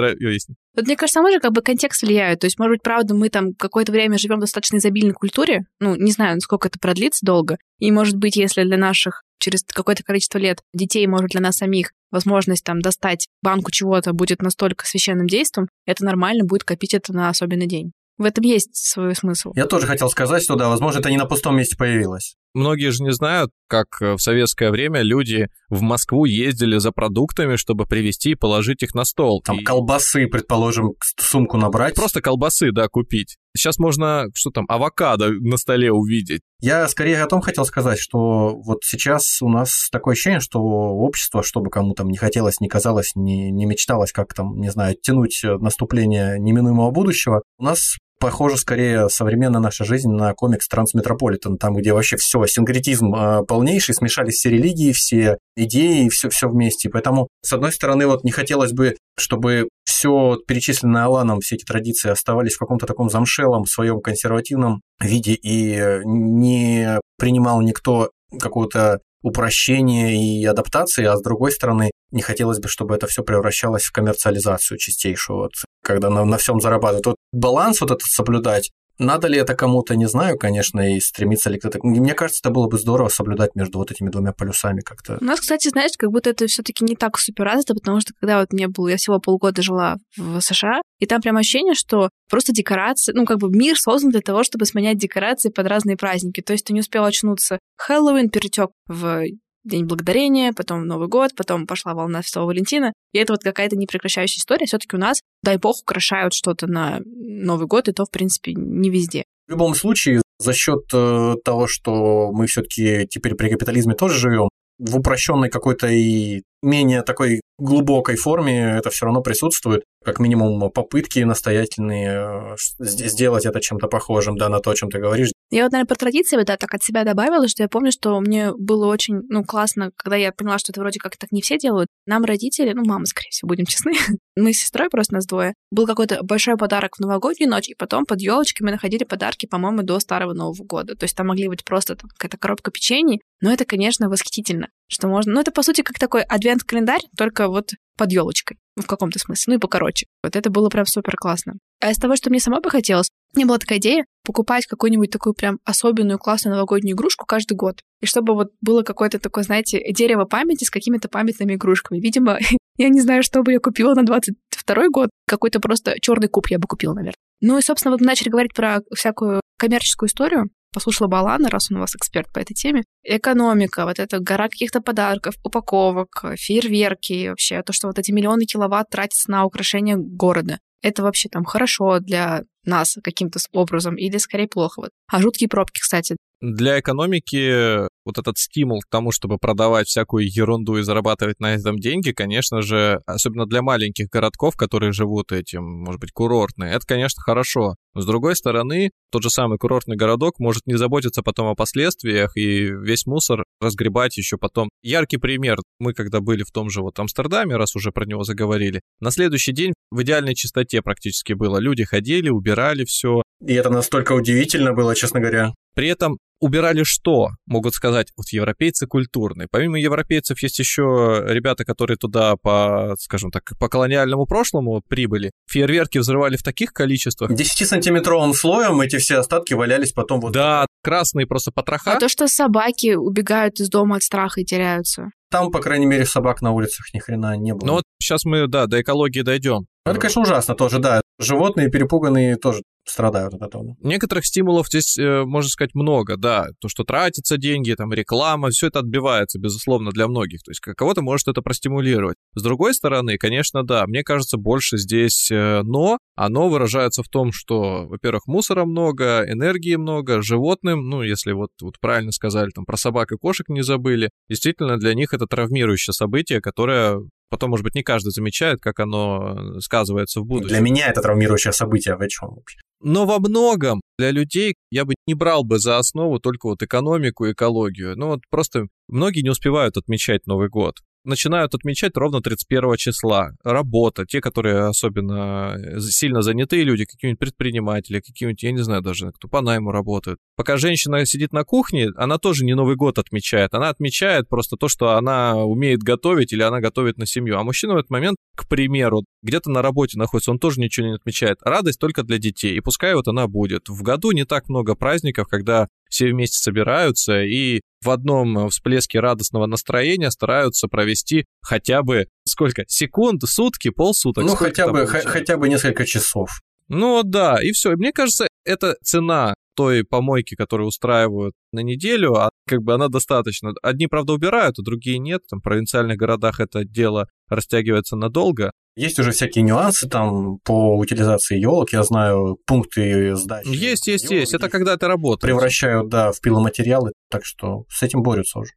Вот мне кажется, мы же как бы контекст влияет. То есть, может быть, правда, мы там какое-то время живем в достаточно изобильной культуре. Ну, не знаю, насколько это продлится долго. И, может быть, если для наших через какое-то количество лет детей, может, для нас самих возможность там достать банку чего-то будет настолько священным действом, это нормально, будет копить это на особенный день. В этом есть свой смысл. Я тоже хотел сказать, что да, возможно, это не на пустом месте появилось. Многие же не знают, как в советское время люди в Москву ездили за продуктами, чтобы привезти и положить их на стол. Там и... колбасы, предположим, сумку набрать. Просто колбасы, да, купить. Сейчас можно, что там, авокадо на столе увидеть. Я скорее о том хотел сказать, что вот сейчас у нас такое ощущение, что общество, чтобы кому там не хотелось, не казалось, не, не мечталось, как там, не знаю, тянуть наступление неминуемого будущего, у нас... Похоже, скорее, современная наша жизнь на комикс «Трансметрополитен», там, где вообще все, синкретизм э, полнейший, смешались все религии, все идеи, все, все вместе. Поэтому, с одной стороны, вот не хотелось бы, чтобы все перечисленное Аланом, все эти традиции оставались в каком-то таком замшелом, своем консервативном виде, и не принимал никто какого-то упрощения и адаптации, а с другой стороны, не хотелось бы, чтобы это все превращалось в коммерциализацию чистейшую, вот, когда на, на всем зарабатывают. Вот баланс вот этот соблюдать, надо ли это кому-то, не знаю, конечно, и стремиться ли кто-то. Мне кажется, это было бы здорово соблюдать между вот этими двумя полюсами как-то. У нас, кстати, знаешь, как будто это все-таки не так супер развито, потому что когда вот мне было, я всего полгода жила в США, и там прям ощущение, что просто декорации, ну, как бы мир создан для того, чтобы сменять декорации под разные праздники. То есть ты не успел очнуться. Хэллоуин перетек в День Благодарения, потом Новый год, потом пошла волна Святого Валентина. И это вот какая-то непрекращающаяся история. Все-таки у нас, дай бог, украшают что-то на Новый год, и то, в принципе, не везде. В любом случае, за счет того, что мы все-таки теперь при капитализме тоже живем, в упрощенной какой-то и менее такой глубокой форме это все равно присутствует. Как минимум попытки настоятельные сделать это чем-то похожим, да, на то, о чем ты говоришь. Я вот, наверное, про традиции, да, так от себя добавила, что я помню, что мне было очень, ну, классно, когда я поняла, что это вроде как так не все делают. Нам родители, ну, мама, скорее всего, будем честны, мы с сестрой просто нас двое, был какой-то большой подарок в новогоднюю ночь, и потом под елочками находили подарки, по-моему, до Старого Нового года. То есть там могли быть просто там какая-то коробка печенье, но это, конечно, восхитительно, что можно... Ну, это, по сути, как такой адвент-календарь, только вот под елочкой. В каком-то смысле, ну и покороче. Вот это было прям супер классно. А из того, что мне самой бы хотелось, мне была такая идея покупать какую-нибудь такую прям особенную классную новогоднюю игрушку каждый год. И чтобы вот было какое-то такое, знаете, дерево памяти с какими-то памятными игрушками. Видимо, я не знаю, что бы я купила на двадцать второй год. Какой-то просто черный куб я бы купила, наверное. Ну и, собственно, вот мы начали говорить про всякую коммерческую историю. Послушала Балана, раз он у вас эксперт по этой теме. Экономика, вот эта гора каких-то подарков, упаковок, фейерверки вообще, то, что вот эти миллионы киловатт тратятся на украшение города. Это вообще там хорошо для нас каким-то образом или скорее плохо. Вот. А жуткие пробки, кстати. Для экономики вот этот стимул к тому, чтобы продавать всякую ерунду и зарабатывать на этом деньги, конечно же, особенно для маленьких городков, которые живут этим, может быть, курортные, это, конечно, хорошо. Но, с другой стороны, тот же самый курортный городок может не заботиться потом о последствиях и весь мусор разгребать еще потом. Яркий пример. Мы когда были в том же вот Амстердаме, раз уже про него заговорили, на следующий день в идеальной чистоте практически было. Люди ходили, убирали все. И это настолько удивительно было, честно говоря. При этом убирали что? Могут сказать, вот европейцы культурные. Помимо европейцев есть еще ребята, которые туда по, скажем так, по колониальному прошлому прибыли. Фейерверки взрывали в таких количествах. десятисантиметровым слоем эти все остатки валялись потом вот... Да, красные просто потроха. А то, что собаки убегают из дома от страха и теряются. Там, по крайней мере, собак на улицах ни хрена не было. Ну вот сейчас мы, да, до экологии дойдем. Это, конечно, ужасно тоже, да. Животные перепуганные тоже страдают от этого. Некоторых стимулов здесь, можно сказать, много, да. То, что тратятся деньги, там, реклама, все это отбивается, безусловно, для многих. То есть кого-то может это простимулировать. С другой стороны, конечно, да, мне кажется, больше здесь «но». Оно выражается в том, что, во-первых, мусора много, энергии много, животным, ну, если вот, вот правильно сказали, там, про собак и кошек не забыли, действительно, для них это травмирующее событие, которое... Потом, может быть, не каждый замечает, как оно сказывается в будущем. Для меня это травмирующее событие, в чем вообще? Но во многом для людей я бы не брал бы за основу только вот экономику, экологию. Ну вот просто многие не успевают отмечать Новый год. Начинают отмечать ровно тридцать первого числа. Работа, те, которые особенно сильно занятые люди, какие-нибудь предприниматели, какие-нибудь, я не знаю даже, кто по найму работает. Пока женщина сидит на кухне, она тоже не Новый год отмечает. Она отмечает просто то, что она умеет готовить или она готовит на семью. А мужчина в этот момент, к примеру, где-то на работе находится, он тоже ничего не отмечает. Радость только для детей, и пускай вот она будет. В году не так много праздников, когда все вместе собираются и в одном всплеске радостного настроения стараются провести хотя бы сколько? Секунд, сутки, полсуток. Ну, хотя бы, х- хотя бы несколько часов. Ну, да, и все. И мне кажется, это цена той помойки, которую устраивают на неделю, а как бы она достаточно. Одни, правда, убирают, а другие нет. Там, в провинциальных городах это дело растягивается надолго. Есть уже всякие нюансы там по утилизации елок, я знаю, пункты сдачи. Есть, есть, есть. Это когда это работает. Превращают, да, в пиломатериалы, так что с этим борются уже.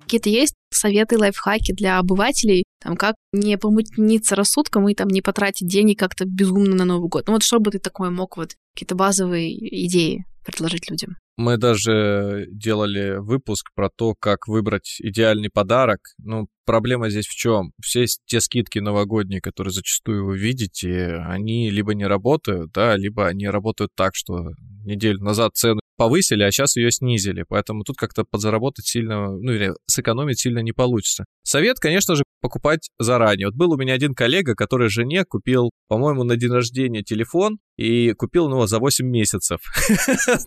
Какие-то есть советы, лайфхаки для обывателей, там, как не помутниться рассудком и там не потратить денег как-то безумно на Новый год? Ну вот что бы ты такое мог, вот какие-то базовые идеи предложить людям? Мы даже делали выпуск про то, как выбрать идеальный подарок. Ну, проблема здесь в чем? Все те скидки новогодние, которые зачастую вы видите, они либо не работают, да, либо они работают так, что неделю назад цену повысили, а сейчас ее снизили. Поэтому тут как-то подзаработать сильно, ну или сэкономить сильно не получится. Совет, конечно же, покупать заранее. Вот был у меня один коллега, который жене купил, по-моему, на день рождения телефон и купил его за восемь месяцев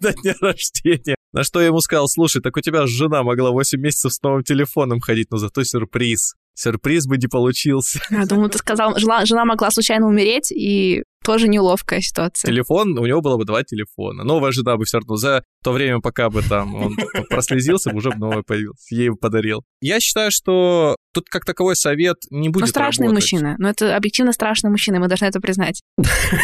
до дня рождения. На что я ему сказал: слушай, так у тебя жена могла восемь месяцев с новым телефоном ходить, но зато сюрприз. Сюрприз бы не получился. Я думаю, ты сказал, жена могла случайно умереть, и тоже неловкая ситуация. Телефон, у него было бы два телефона. Новая жена бы все равно за то время, пока бы там он прослезился, уже бы новая появилась, ей бы подарил. Я считаю, что тут как таковой совет не будет работать. Но страшный мужчина, но это объективно страшный мужчина, мы должны это признать.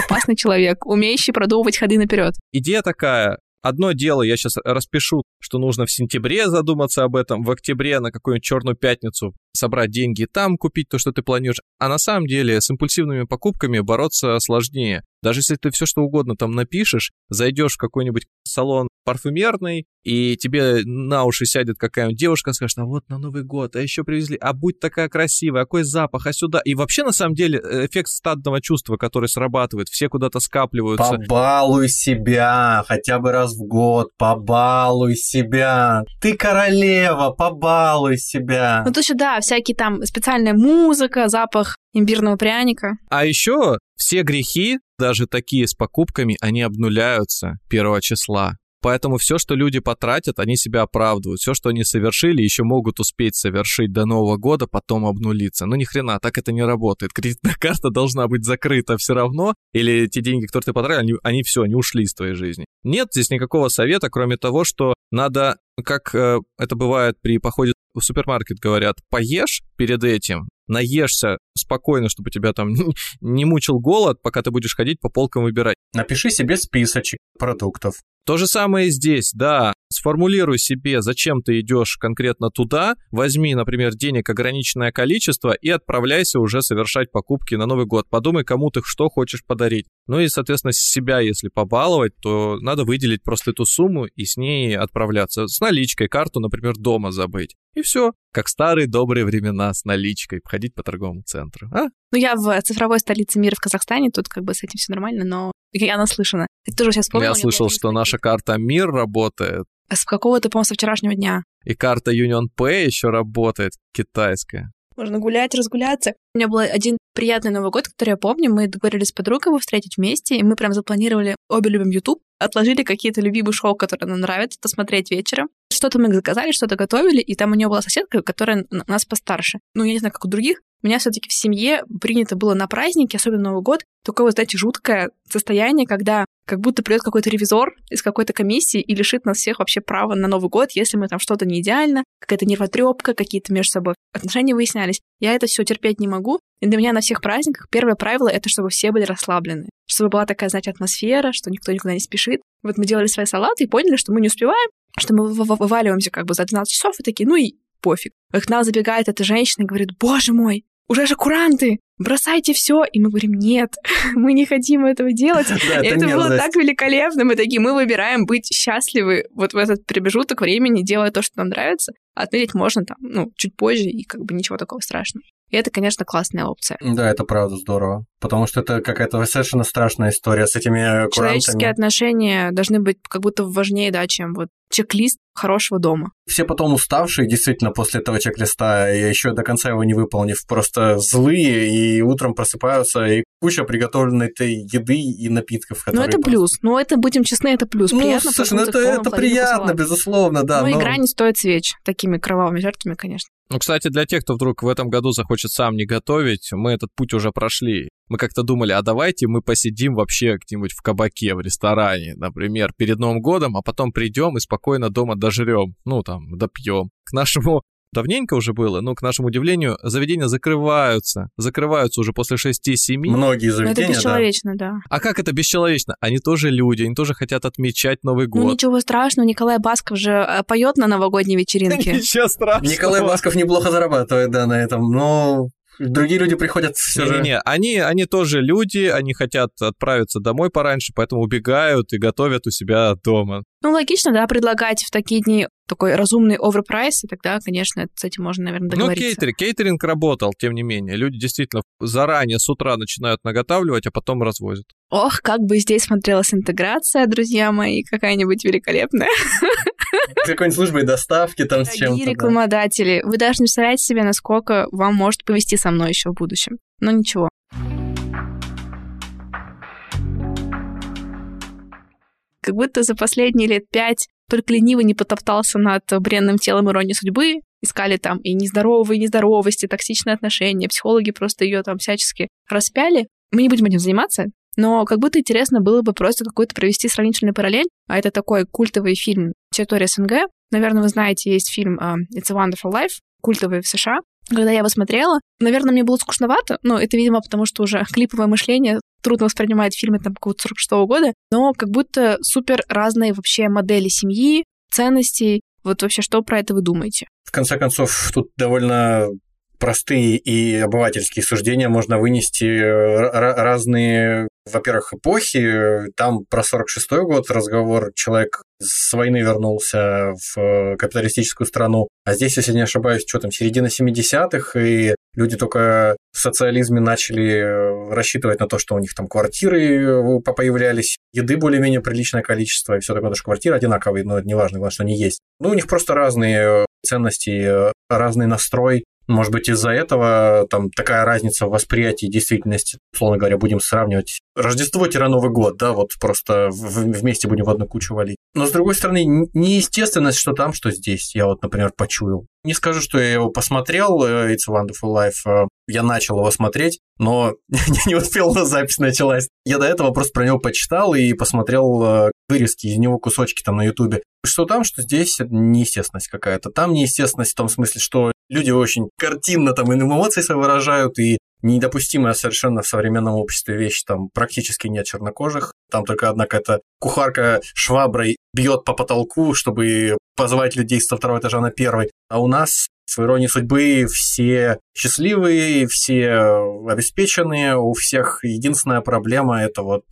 Опасный человек, умеющий продумывать ходы наперед. Идея такая. Одно дело, я сейчас распишу, что нужно в сентябре задуматься об этом, в октябре на какую-нибудь черную пятницу собрать деньги и там купить то, что ты планируешь. А на самом деле с импульсивными покупками бороться сложнее. Даже если ты все что угодно там напишешь, зайдешь в какой-нибудь салон парфюмерный, и тебе на уши сядет какая-нибудь девушка, скажет: а вот на Новый год, а еще привезли, а будь такая красивая, а какой запах, а сюда. И вообще, на самом деле, эффект стадного чувства, который срабатывает, все куда-то скапливаются. Побалуй себя хотя бы раз в год, побалуй себя. Ты королева, побалуй себя. Ну, то есть, да, всякие там специальная музыка, запах имбирного пряника. А еще все грехи, даже такие с покупками, они обнуляются первого числа. Поэтому все, что люди потратят, они себя оправдывают. Все, что они совершили, еще могут успеть совершить до Нового года, потом обнулиться. Ну, ни хрена, так это не работает. Кредитная карта должна быть закрыта все равно, или те деньги, которые ты потратил, они, они все, они ушли из твоей жизни. Нет здесь никакого совета, кроме того, что надо, как э, это бывает при походе в супермаркет, говорят, поешь перед этим, наешься спокойно, чтобы тебя там не мучил голод, пока ты будешь ходить по полкам выбирать. Напиши себе списочек продуктов. То же самое и здесь, да. Сформулируй себе, зачем ты идешь конкретно туда, возьми, например, денег ограниченное количество и отправляйся уже совершать покупки на Новый год. Подумай, кому ты что хочешь подарить. Ну и, соответственно, себя, если побаловать, то надо выделить просто эту сумму и с ней отправляться. С наличкой, карту, например, дома забыть. И все. Как старые добрые времена с наличкой ходить по торговому центру. А? Ну, я в цифровой столице мира в Казахстане, тут как бы с этим все нормально, но я наслышана. Я тоже сейчас вспомнила. Я слышал, что наша карта МИР работает. А с какого-то, по-моему, со вчерашнего дня. И карта Union Pay еще работает, китайская. Можно гулять, разгуляться. У меня был один приятный Новый год, который я помню. Мы договорились с подругой его встретить вместе, и мы прям запланировали, обе любим YouTube, отложили какие-то любимые шоу, которые нам нравятся, посмотреть вечером. Что-то мы заказали, что-то готовили, и там у нее была соседка, которая нас постарше. Ну, я не знаю, как у других. У меня все-таки в семье принято было на праздники, особенно Новый год, такое, вот, знаете, жуткое состояние, когда как будто придет какой-то ревизор из какой-то комиссии и лишит нас всех вообще права на Новый год, если мы там что-то не идеально, какая-то нервотрепка, какие-то между собой отношения выяснялись. Я это все терпеть не могу. И для меня на всех праздниках первое правило — это чтобы все были расслаблены, чтобы была такая, знаете, атмосфера, что никто никуда не спешит. Вот мы делали свои салаты и поняли, что мы не успеваем, что мы вываливаемся как бы за двенадцать часов и такие, ну и пофиг. А к нам забегает эта женщина и говорит: «Боже мой, уже же куранты, бросайте все!» И мы говорим: «Нет, мы не хотим этого делать». Да, это это было так великолепно. Мы такие, мы выбираем быть счастливы вот в этот промежуток времени, делая то, что нам нравится. Отметить можно там, ну, чуть позже, и как бы ничего такого страшного. И это, конечно, классная опция. Да, это правда здорово. Потому что это какая-то совершенно страшная история с этими курантами. Человеческие отношения должны быть как будто важнее, да, чем вот чек-лист хорошего дома. Все потом уставшие, действительно, после этого чек-листа, еще до конца его не выполнив, просто злые, и утром просыпаются, и куча приготовленной этой еды и напитков. Ну, это просто... плюс. Ну, это, будем честны, это плюс. Ну, приятно, слушай, ну, это, это приятно, безусловно, да. Ну, но... игра не стоит свеч такими кровавыми жертвами, конечно. Ну, кстати, для тех, кто вдруг в этом году захочет сам не готовить, мы этот путь уже прошли. Мы как-то думали, а давайте мы посидим вообще где-нибудь в кабаке, в ресторане, например, перед Новым годом, а потом придем и спокойно дома дожрем, ну, там, допьем. К нашему... Давненько уже было, но, к нашему удивлению, заведения закрываются. Закрываются уже после шести-семи. Многие заведения, да. Это бесчеловечно, да. да. А как это бесчеловечно? Они тоже люди, они тоже хотят отмечать Новый год. Ну, ничего страшного, Николай Басков же поет на новогодней вечеринке. Ничего страшного. Николай Басков неплохо зарабатывает, да, на этом, но... Другие люди приходят все же... Не-не-не, они, они тоже люди, они хотят отправиться домой пораньше, поэтому убегают и готовят у себя дома. Ну, логично, да, предлагать в такие дни такой разумный оверпрайс, и тогда, конечно, с этим можно, наверное, договориться. Ну, кейтеринг, кейтеринг работал, тем не менее. Люди действительно заранее с утра начинают наготавливать, а потом развозят. Ох, как бы здесь смотрелась интеграция, друзья мои, какая-нибудь великолепная. Какой-нибудь службой доставки там с чем-то. Дорогие рекламодатели, вы даже не представляете себе, насколько вам может повезти со мной еще в будущем. Но ничего. Как будто за последние лет пять только ленивый не потоптался над бренным телом «Иронии судьбы». Искали там и нездоровые, и нездоровости, токсичные отношения. Психологи просто ее там всячески распяли. Мы не будем этим заниматься. Но как будто интересно было бы просто какой-то провести сравнительный параллель. А это такой культовый фильм территории эс эн гэ. Наверное, вы знаете, есть фильм uh, «It's a Wonderful Life», культовый в США. Когда я его смотрела, наверное, мне было скучновато. Ну, это, видимо, потому что уже клиповое мышление трудно воспринимает фильмы там какого-то сорок шестого года. Но как будто супер разные вообще модели семьи, ценностей. Вот вообще, что про это вы думаете? В конце концов, тут довольно... простые и обывательские суждения можно вынести р- разные, во-первых, эпохи. Там про сорок шестой год разговор, человек с войны вернулся в капиталистическую страну. А здесь, если не ошибаюсь, что там, середина семидесятых, и люди только в социализме начали рассчитывать на то, что у них там квартиры появлялись, еды более-менее приличное количество, и все такое, потому что квартиры одинаковые, но это не важно, главное, что они есть. Ну, у них просто разные ценности, разный настрой. Может быть, из-за этого там такая разница в восприятии действительности. Условно говоря, будем сравнивать Рождество-Новый год, да, вот просто вместе будем в одну кучу валить. Но, с другой стороны, неестественность, что там, что здесь, я вот, например, почуял. Не скажу, что я его посмотрел, It's a Wonderful Life, я начал его смотреть, но не успел, запись началась. Я до этого просто про него почитал и посмотрел вырезки из него, кусочки там на Ютубе. Что там, что здесь, неестественность какая-то. Там неестественность в том смысле, что люди очень картинно там эмоции свои выражают, и недопустимая совершенно в современном обществе вещь, там практически нет чернокожих, там только одна какая-то кухарка шваброй бьет по потолку, чтобы позвать людей со второго этажа на первый. А у нас В «Иронии судьбы» все счастливые, все обеспеченные, у всех единственная проблема – это вот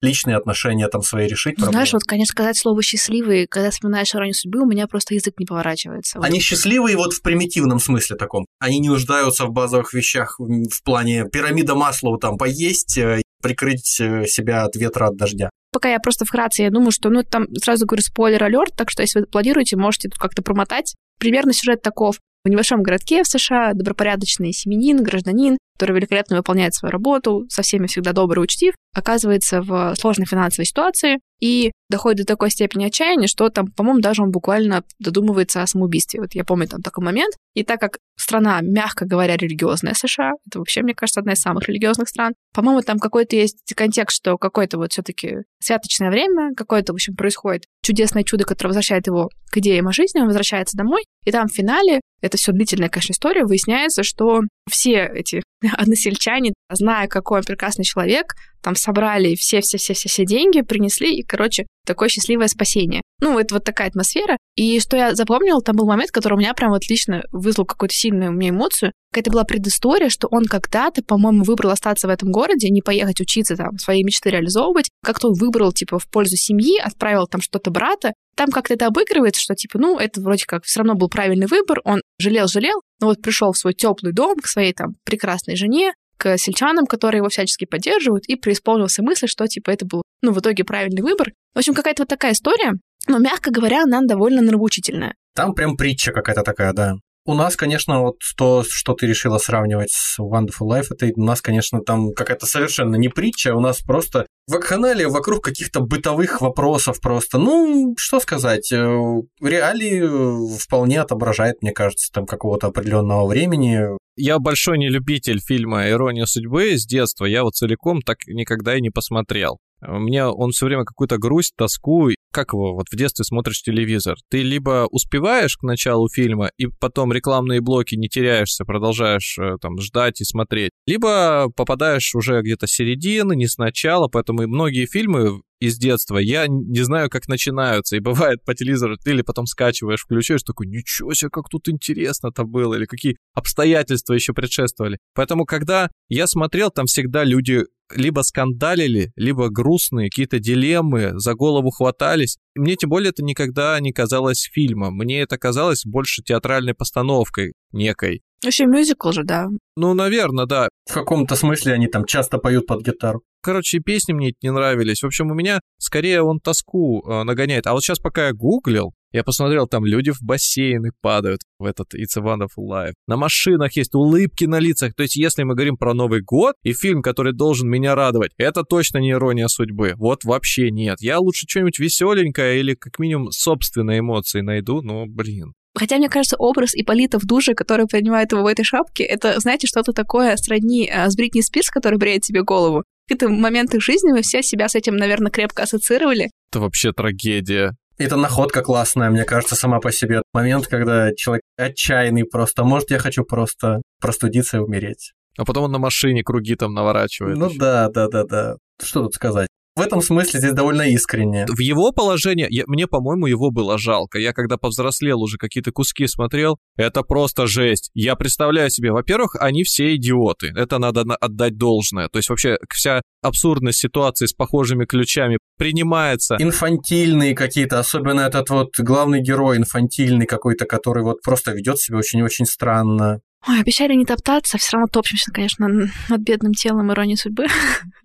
личные отношения там свои решить. Ну, знаешь, вот, конечно, сказать слово «счастливые», когда вспоминаешь «Иронию судьбы», у меня просто язык не поворачивается. Они вот. Счастливые вот в примитивном смысле таком. Они не нуждаются в базовых вещах в плане пирамида Маслоу там поесть, прикрыть себя от ветра, от дождя. Пока я просто вкратце, я думаю, что, ну, там сразу говорю спойлер-алерт, так что если вы планируете, можете тут как-то промотать. Примерно сюжет таков. В небольшом городке в США добропорядочный семьянин, гражданин, который великолепно выполняет свою работу, со всеми всегда добрый и учтив, оказывается в сложной финансовой ситуации и доходит до такой степени отчаяния, что там, по-моему, даже он буквально додумывается о самоубийстве. Вот я помню там такой момент. И так как страна, мягко говоря, религиозная США, это вообще, мне кажется, одна из самых религиозных стран, по-моему, там какой-то есть контекст, что какое-то вот все-таки святочное время, какое-то, в общем, происходит чудесное чудо, которое возвращает его к идеям о жизни, он возвращается домой, и там в финале, это все длительная, конечно, история, выясняется, что все эти односельчане, зная, какой он прекрасный человек, там собрали все-все-все-все деньги, принесли, и, короче, такое счастливое спасение. Ну, это вот такая атмосфера. И что я запомнила, там был момент, который у меня прям вот лично вызвал какую-то сильную у меня эмоцию. Какая-то была предыстория, что он когда-то, по-моему, выбрал остаться в этом городе, не поехать учиться там, свои мечты реализовывать. Как-то он выбрал, типа, в пользу семьи, отправил там что-то брата. Там как-то это обыгрывается, что, типа, ну, это вроде как все равно был правильный выбор, он жалел-жалел, но вот пришел в свой теплый дом к своей там прекрасной жене, к сельчанам, которые его всячески поддерживают, и преисполнился мысль, что, типа, это был, ну, в итоге правильный выбор. В общем, какая-то вот такая история, но, мягко говоря, она довольно нравоучительная. Там прям притча какая-то такая, да. У нас, конечно, вот то, что ты решила сравнивать с Wonderful Life, это у нас, конечно, там какая-то совершенно не притча, у нас просто вакханалия вокруг каких-то бытовых вопросов просто. Ну, что сказать, реалии вполне отображает, мне кажется, там какого-то определенного времени. Я большой нелюбитель фильма «Ирония судьбы» с детства, я вот целиком так никогда и не посмотрел. Мне он все время какую-то грусть, тоску. Как его? Вот в детстве смотришь телевизор. Ты либо успеваешь к началу фильма, и потом рекламные блоки не теряешься, продолжаешь там ждать и смотреть, либо попадаешь уже где-то с середины, не с начала, поэтому и многие фильмы из детства я не знаю, как начинаются, и бывает по телевизору, ты или потом скачиваешь, включаешь, такой, ничего себе, как тут интересно-то было, или какие обстоятельства еще предшествовали. Поэтому, когда я смотрел, там всегда люди либо скандалили, либо грустные, какие-то дилеммы, за голову хватались. И мне, тем более, это никогда не казалось фильмом. Мне это казалось больше театральной постановкой некой. Вообще мюзикл же, да. Ну, наверное, да. В каком-то смысле они там часто поют под гитару. Короче, песни мне не нравились. В общем, у меня скорее он тоску э, нагоняет. А вот сейчас, пока я гуглил, я посмотрел, там люди в бассейны падают в этот It's a Wonderful Life. На машинах есть улыбки на лицах. То есть, если мы говорим про Новый год и фильм, который должен меня радовать, это точно не «Ирония судьбы». Вот вообще нет. Я лучше что-нибудь веселенькое или как минимум собственные эмоции найду, но, блин. Хотя, мне кажется, образ Ипполита в душе, который принимает его в этой шапке, это, знаете, что-то такое сродни а, с Бритни Спирс, который бреет себе голову. Какие-то моменты жизни мы все себя с этим, наверное, крепко ассоциировали. Это вообще трагедия. Это находка классная, мне кажется, сама по себе. Момент, когда человек отчаянный просто. Может, я хочу просто простудиться и умереть. А потом он на машине круги там наворачивает. Ну еще. да, да, да, да. Что тут сказать? В этом смысле здесь довольно искренне. В его положении, я, мне, по-моему, его было жалко. Я когда повзрослел уже, какие-то куски смотрел, это просто жесть. Я представляю себе, во-первых, они все идиоты. Это надо отдать должное. То есть вообще вся абсурдность ситуации с похожими ключами принимается. Инфантильные какие-то, особенно этот вот главный герой инфантильный какой-то, который вот просто ведет себя очень-очень странно. Ой, обещали не топтаться, все равно топчемся, конечно, над бедным телом «Иронии судьбы».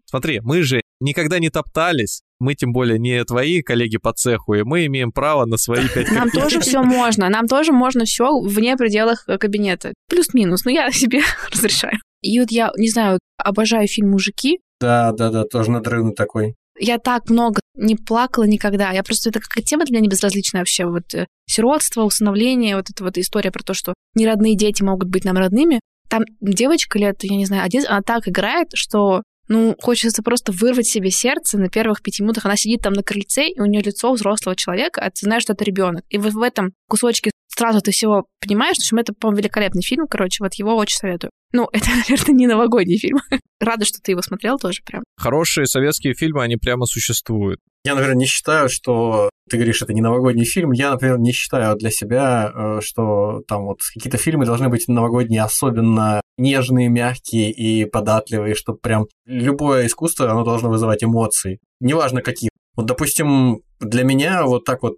Смотри, мы же никогда не топтались, мы тем более не твои коллеги по цеху, и мы имеем право на свои пять копеек. Нам тоже все можно, нам тоже можно все вне пределах кабинета. Плюс-минус, но я себе разрешаю. И вот я, не знаю, обожаю фильм «Мужики». Да-да-да, тоже надрывный такой. Я так много не плакала никогда. Я просто... Это какая тема для меня небезразличная вообще. Вот э, сиротство, усыновление, вот эта вот история про то, что неродные дети могут быть нам родными. Там девочка лет, я не знаю, один, она так играет, что, ну, хочется просто вырвать себе сердце на первых пяти минутах. Она сидит там на крыльце, и у нее лицо взрослого человека, а ты знаешь, что это ребенок. И вот в этом кусочке сразу ты всего понимаешь. В общем, это, по-моему, великолепный фильм, короче, вот его очень советую. Ну, это, наверное, не новогодний фильм. Рада, что ты его смотрел тоже прям. Хорошие советские фильмы, они прямо существуют. Я, наверное, не считаю, что... Ты говоришь, это не новогодний фильм. Я, например, не считаю для себя, что там вот какие-то фильмы должны быть новогодние, особенно нежные, мягкие и податливые, что прям любое искусство, оно должно вызывать эмоции. Неважно, какие. Вот, допустим, для меня вот так вот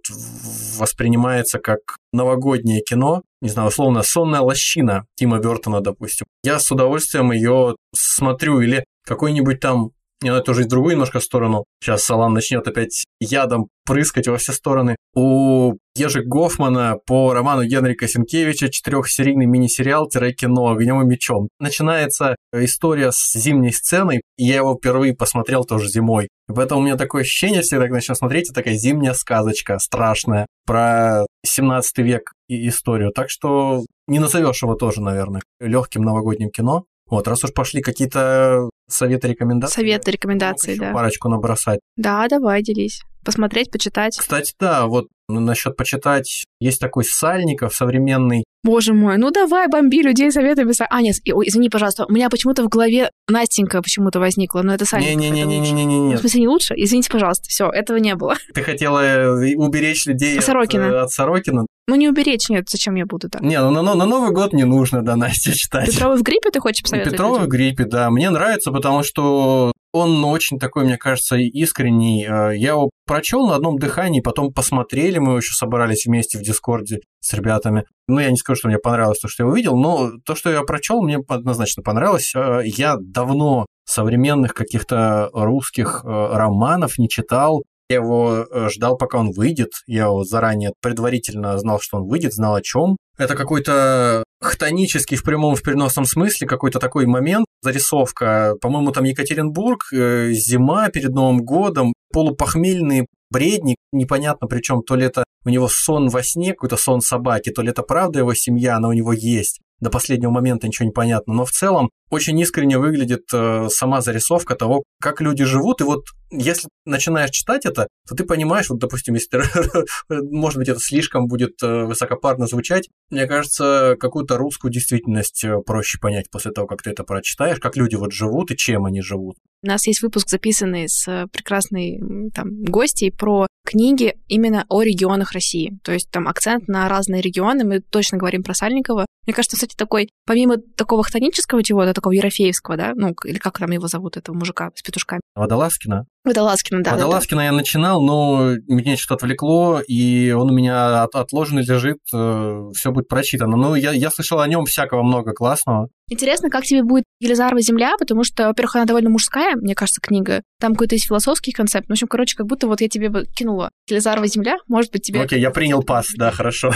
воспринимается как новогоднее кино, не знаю, условно, «Сонная лощина» Тима Бёртона, допустим. Я с удовольствием ее смотрю или какой-нибудь там... И она тоже в другую немножко сторону. Сейчас Салан начнет опять ядом прыскать во все стороны. У Ежи Гофмана по роману Генрика Сенкевича четырехсерийный мини-сериал-кино «Огнем и мечом». Начинается история с зимней сценой, и я его впервые посмотрел тоже зимой. И поэтому у меня такое ощущение, если я так начну смотреть, это такая зимняя сказочка страшная про семнадцатый век и историю. Так что не назовешь его тоже, наверное, легким новогодним кино. Вот, раз уж пошли какие-то советы, рекомендации. Советы, рекомендации, да. Парочку набросать. Да, давай, делись. Посмотреть, почитать. Кстати, да, вот насчет почитать. Есть такой Сальников современный. Боже мой, ну давай, бомби людей советами. А, нет, извини, пожалуйста, у меня почему-то в голове Настенька почему-то возникла, но это Сальников. Не-не-не-не-не-не. В смысле, не лучше? Извините, пожалуйста, все, этого не было. Ты хотела уберечь людей Сорокина. От, от Сорокина? Ну, не уберечь, нет, зачем я буду так? Не, ну на, на Новый год не нужно, да, Настя, читать. Петрова в гриппе ты хочешь посоветовать? Петрова в гриппе, да, мне нравится, потому что он очень такой, мне кажется, искренний. Я его прочел на одном дыхании, потом посмотрели, мы еще собрались вместе в Дискорде с ребятами. Ну, я не скажу, что мне понравилось то, что я увидел, но то, что я прочел, мне однозначно понравилось. Я давно современных каких-то русских романов не читал. Я его ждал, пока он выйдет. Я его заранее предварительно знал, что он выйдет, знал о чем. Это какой-то хтонический в прямом и в переносном смысле какой-то такой момент, зарисовка. По-моему, там Екатеринбург, зима перед Новым годом, полупохмельные бредни. Непонятно, причем то ли это у него сон во сне, какой-то сон собаки, то ли это правда его семья, она у него есть. До последнего момента ничего не понятно. Но в целом очень искренне выглядит сама зарисовка того, как люди живут. И вот если начинаешь читать это, то ты понимаешь, вот, допустим, если, может быть, это слишком будет высокопарно звучать, мне кажется, какую-то русскую действительность проще понять после того, как ты это прочитаешь, как люди вот живут и чем они живут. У нас есть выпуск, записанный с прекрасной там гостьей про книги именно о регионах России. То есть там акцент на разные регионы. Мы точно говорим про Сальникова. Мне кажется, кстати, такой, помимо такого хтонического чего-то, такого ерофеевского, да, ну, или как там его зовут, этого мужика с петушками? Водолазкина. Водолазкина, да. Водолазкина да, да. Я начинал, но меня что-то отвлекло, и он у меня от, отложенный лежит, э, все будет прочитано. Ну, я, я слышал о нем всякого много классного. Интересно, как тебе будет Елизарова «Земля», потому что, во-первых, она довольно мужская, мне кажется, книга. Там какой-то есть философский концепт. В общем, короче, как будто вот я тебе кинула Елизарова «Земля», может быть, тебе... Окей, я принял пас, да, хорошо.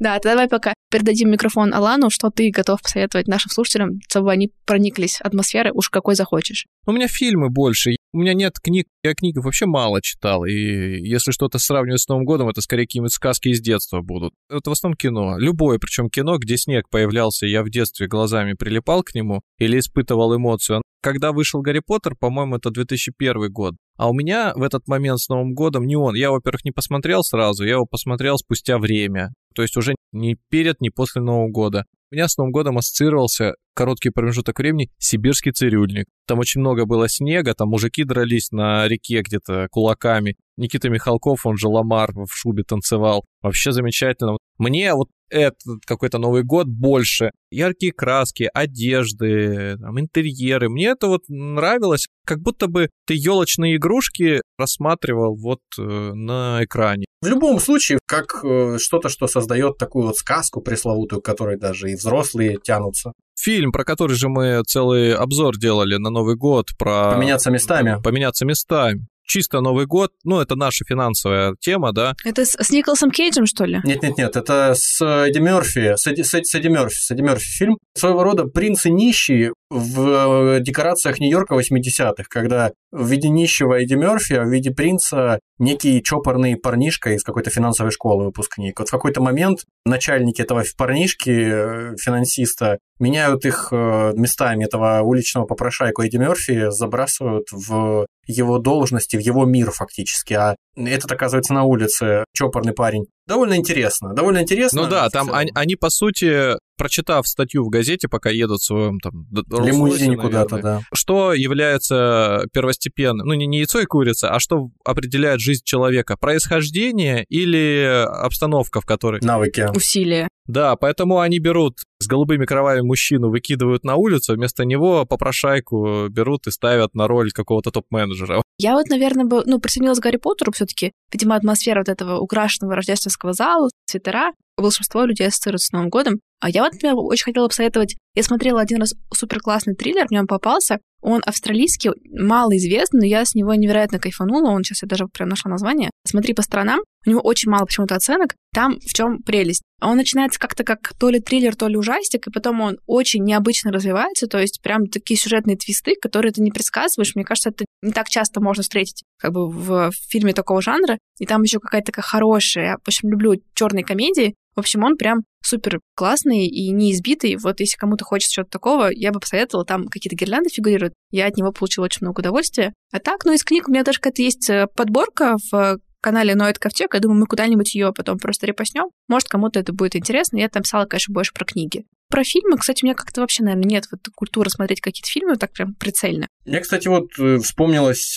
Да, тогда давай пока передадим микрофон Алану, что ты готов посоветовать нашим слушателям, чтобы они прониклись атмосферой, уж какой захочешь. У меня фильмы больше, у меня нет книг, я книг вообще мало читал, и если что-то сравнивать с Новым годом, это скорее какие-нибудь сказки из детства будут. Это в основном кино, любое, причем кино, где снег появлялся, я в детстве глазами прилипал к нему или испытывал эмоцию. Когда вышел «Гарри Поттер», по-моему, это две тысячи первый год. А у меня в этот момент с Новым годом не он. Я, во-первых, не посмотрел сразу, я его посмотрел спустя время. То есть уже ни перед, ни после Нового года. У меня с Новым годом ассоциировался короткий промежуток времени «Сибирский цирюльник». Там очень много было снега, там мужики дрались на реке где-то кулаками. Никита Михалков, он же Ламар, в шубе танцевал. Вообще замечательно. Мне вот этот какой-то Новый год больше. Яркие краски, одежды, там, интерьеры. Мне это вот нравилось. Как будто бы ты елочные игрушки рассматривал вот э, на экране. В любом случае, как э, что-то, что создает такую вот сказку пресловутую, к которой даже и взрослые тянутся. Фильм, про который же мы целый обзор делали на Новый год, про... Поменяться местами. Поменяться местами. Чисто Новый год, ну, это наша финансовая тема, да. Это с, с Николасом Кейджем, что ли? Нет-нет-нет, это с Эдди Мёрфи, с Эдди, с, Эдди, с Эдди Мёрфи, с Эдди Мёрфи фильм. Своего рода принц и нищий в декорациях Нью-Йорка восьмидесятых, когда в виде нищего Эдди Мёрфи, а в виде принца некий чопорный парнишка из какой-то финансовой школы выпускник. Вот в какой-то момент начальники этого парнишки, финансиста, меняют их местами, этого уличного попрошайку Эдди Мёрфи, забрасывают в его должности, в его мир фактически, а этот оказывается на улице чопорный парень. Довольно интересно, довольно интересно. Ну да, там они, они, по сути, прочитав статью в газете, пока едут в своем там... лимузине куда-то, да. Что является первостепенным, ну не, не яйцо и курица, а что определяет жизнь человека? Происхождение или обстановка, в которой... Навыки. Усилия. Да, поэтому они берут с голубыми кровами мужчину, выкидывают на улицу, вместо него попрошайку берут и ставят на роль какого-то топ-менеджера. Я вот, наверное, бы, ну, присоединилась к Гарри Поттеру все-таки. Видимо, атмосфера вот этого украшенного рождественского зала, свитера, волшебство людей ассоциируется с Новым годом. А я вот, например, очень хотела посоветовать. Я смотрела один раз суперклассный триллер, в нем попался. Он австралийский, малоизвестный, но я с него невероятно кайфанула. Он сейчас, я даже прям нашла название. «Смотри по сторонам». У него очень мало почему-то оценок. Там в чем прелесть. Он начинается как-то как то ли триллер, то ли ужастик, и потом он очень необычно развивается, то есть прям такие сюжетные твисты, которые ты не предсказываешь. Мне кажется, это не так часто можно встретить как бы в фильме такого жанра. И там еще какая-то такая хорошая. Я, в общем, люблю черные комедии. В общем, он прям супер классный и неизбитый. Вот если кому-то хочется чего-то такого, я бы посоветовала. Там какие-то гирлянды фигурируют. Я от него получила очень много удовольствия. А так, ну, из книг у меня даже какая-то есть подборка в канале Ноэт Ковчег. Я думаю, мы куда-нибудь ее потом просто репостнем. Может, кому-то это будет интересно. Я там писала, конечно, больше про книги. Про фильмы, кстати, у меня как-то вообще, наверное, нет вот культуры смотреть какие-то фильмы так прям прицельно. Мне, кстати, вот вспомнилась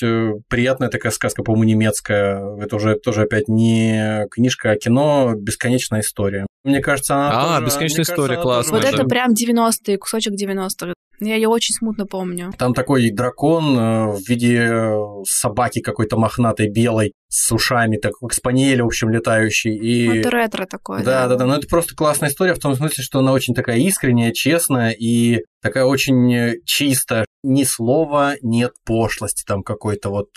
приятная такая сказка, по-моему, немецкая. Это уже тоже опять не книжка, а кино «Бесконечная история». Мне кажется, она... А, тоже, «Бесконечная история», кажется, классная. Вот это прям девяностые, кусочек девяностых. Я ее очень смутно помню. Там такой дракон в виде собаки какой-то мохнатой, белой, с ушами, так, как спаниель, в общем, летающий. И... это ретро такое. Да, да, да, да. Но это просто классная история в том смысле, что она очень такая искренняя, честная и такая очень чистая. Ни слова нет пошлости там какой-то вот...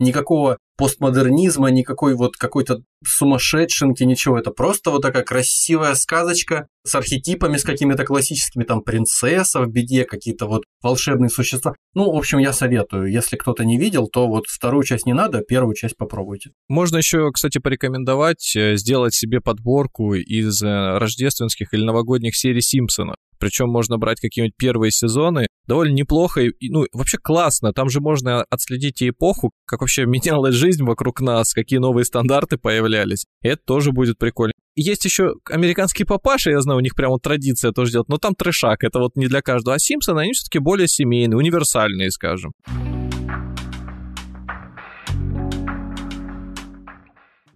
Никакого постмодернизма, никакой вот какой-то сумасшедшенки, ничего. Это просто вот такая красивая сказочка с архетипами, с какими-то классическими там принцесса в беде, какие-то вот волшебные существа. Ну, в общем, я советую. Если кто-то не видел, то вот вторую часть не надо, первую часть попробуйте. Можно еще, кстати, порекомендовать сделать себе подборку из рождественских или новогодних серий «Симпсонов». Причем можно брать какие-нибудь первые сезоны. Довольно неплохо, и, ну, вообще классно. Там же можно отследить и эпоху, как вообще менялась жизнь вокруг нас, какие новые стандарты появлялись. И это тоже будет прикольно. И есть еще американские папаши, я знаю, у них прям вот традиция тоже делать, но там трешак, это вот не для каждого. А «Симпсоны», они все-таки более семейные, универсальные, скажем.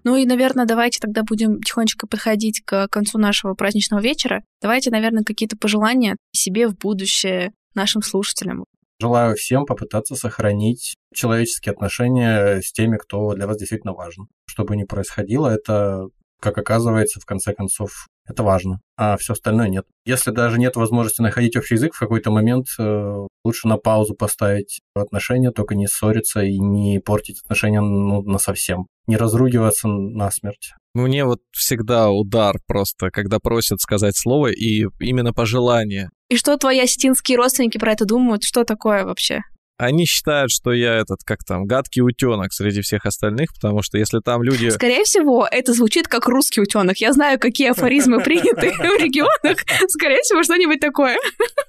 Ну и, наверное, давайте тогда будем тихонечко подходить к концу нашего праздничного вечера. Давайте, наверное, какие-то пожелания себе в будущее, нашим слушателям. Желаю всем попытаться сохранить человеческие отношения с теми, кто для вас действительно важен. Что бы ни происходило, это, как оказывается, в конце концов, это важно, а все остальное нет. Если даже нет возможности находить общий язык, в какой-то момент э, лучше на паузу поставить отношения, только не ссориться и не портить отношения ну, насовсем. Не разругиваться насмерть. Мне вот всегда удар просто, когда просят сказать слово и именно пожелание. И что твои осетинские родственники про это думают? Что такое вообще? Они считают, что я этот, как там, гадкий утенок среди всех остальных, потому что если там люди... Скорее всего, это звучит как русский утенок. Я знаю, какие афоризмы приняты в регионах. Скорее всего, что-нибудь такое.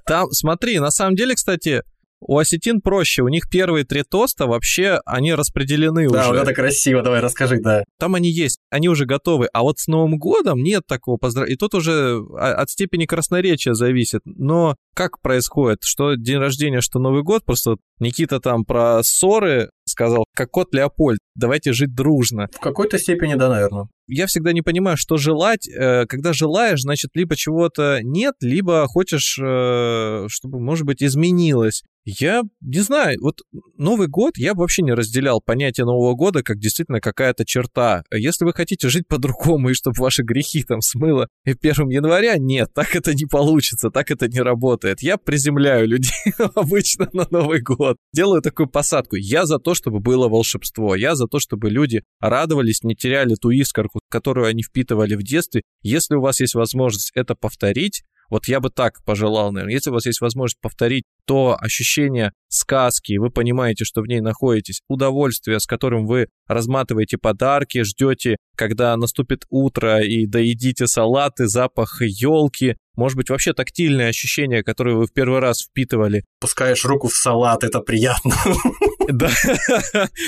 Там, смотри, на самом деле, кстати... У осетин проще, у них первые три тоста вообще, они распределены уже. Да, вот это красиво, давай расскажи, да. Там они есть, они уже готовы, а вот с Новым годом нет такого поздравления. И тут уже от степени красноречия зависит. Но как происходит, что день рождения, что Новый год, просто Никита там про ссоры сказал, как кот Леопольд, давайте жить дружно. В какой-то степени, да, наверное. Я всегда не понимаю, что желать. Когда желаешь, значит, либо чего-то нет, либо хочешь, чтобы, может быть, изменилось. Я не знаю, вот Новый год я бы вообще не разделял понятие Нового года как действительно какая-то черта. Если вы хотите жить по-другому и чтобы ваши грехи там смыло и первого января, нет, так это не получится, так это не работает. Я приземляю людей обычно на Новый год. Делаю такую посадку. Я за то, чтобы было волшебство. Я за то, чтобы люди радовались, не теряли ту искорку, которую они впитывали в детстве. Если у вас есть возможность это повторить, вот я бы так пожелал, наверное. Если у вас есть возможность повторить то ощущение сказки, вы понимаете, что в ней находитесь, удовольствие, с которым вы разматываете подарки, ждете, когда наступит утро, и доедите салаты, запах елки, может быть, вообще тактильное ощущение, которое вы в первый раз впитывали. Пускаешь руку в салат, это приятно. Да,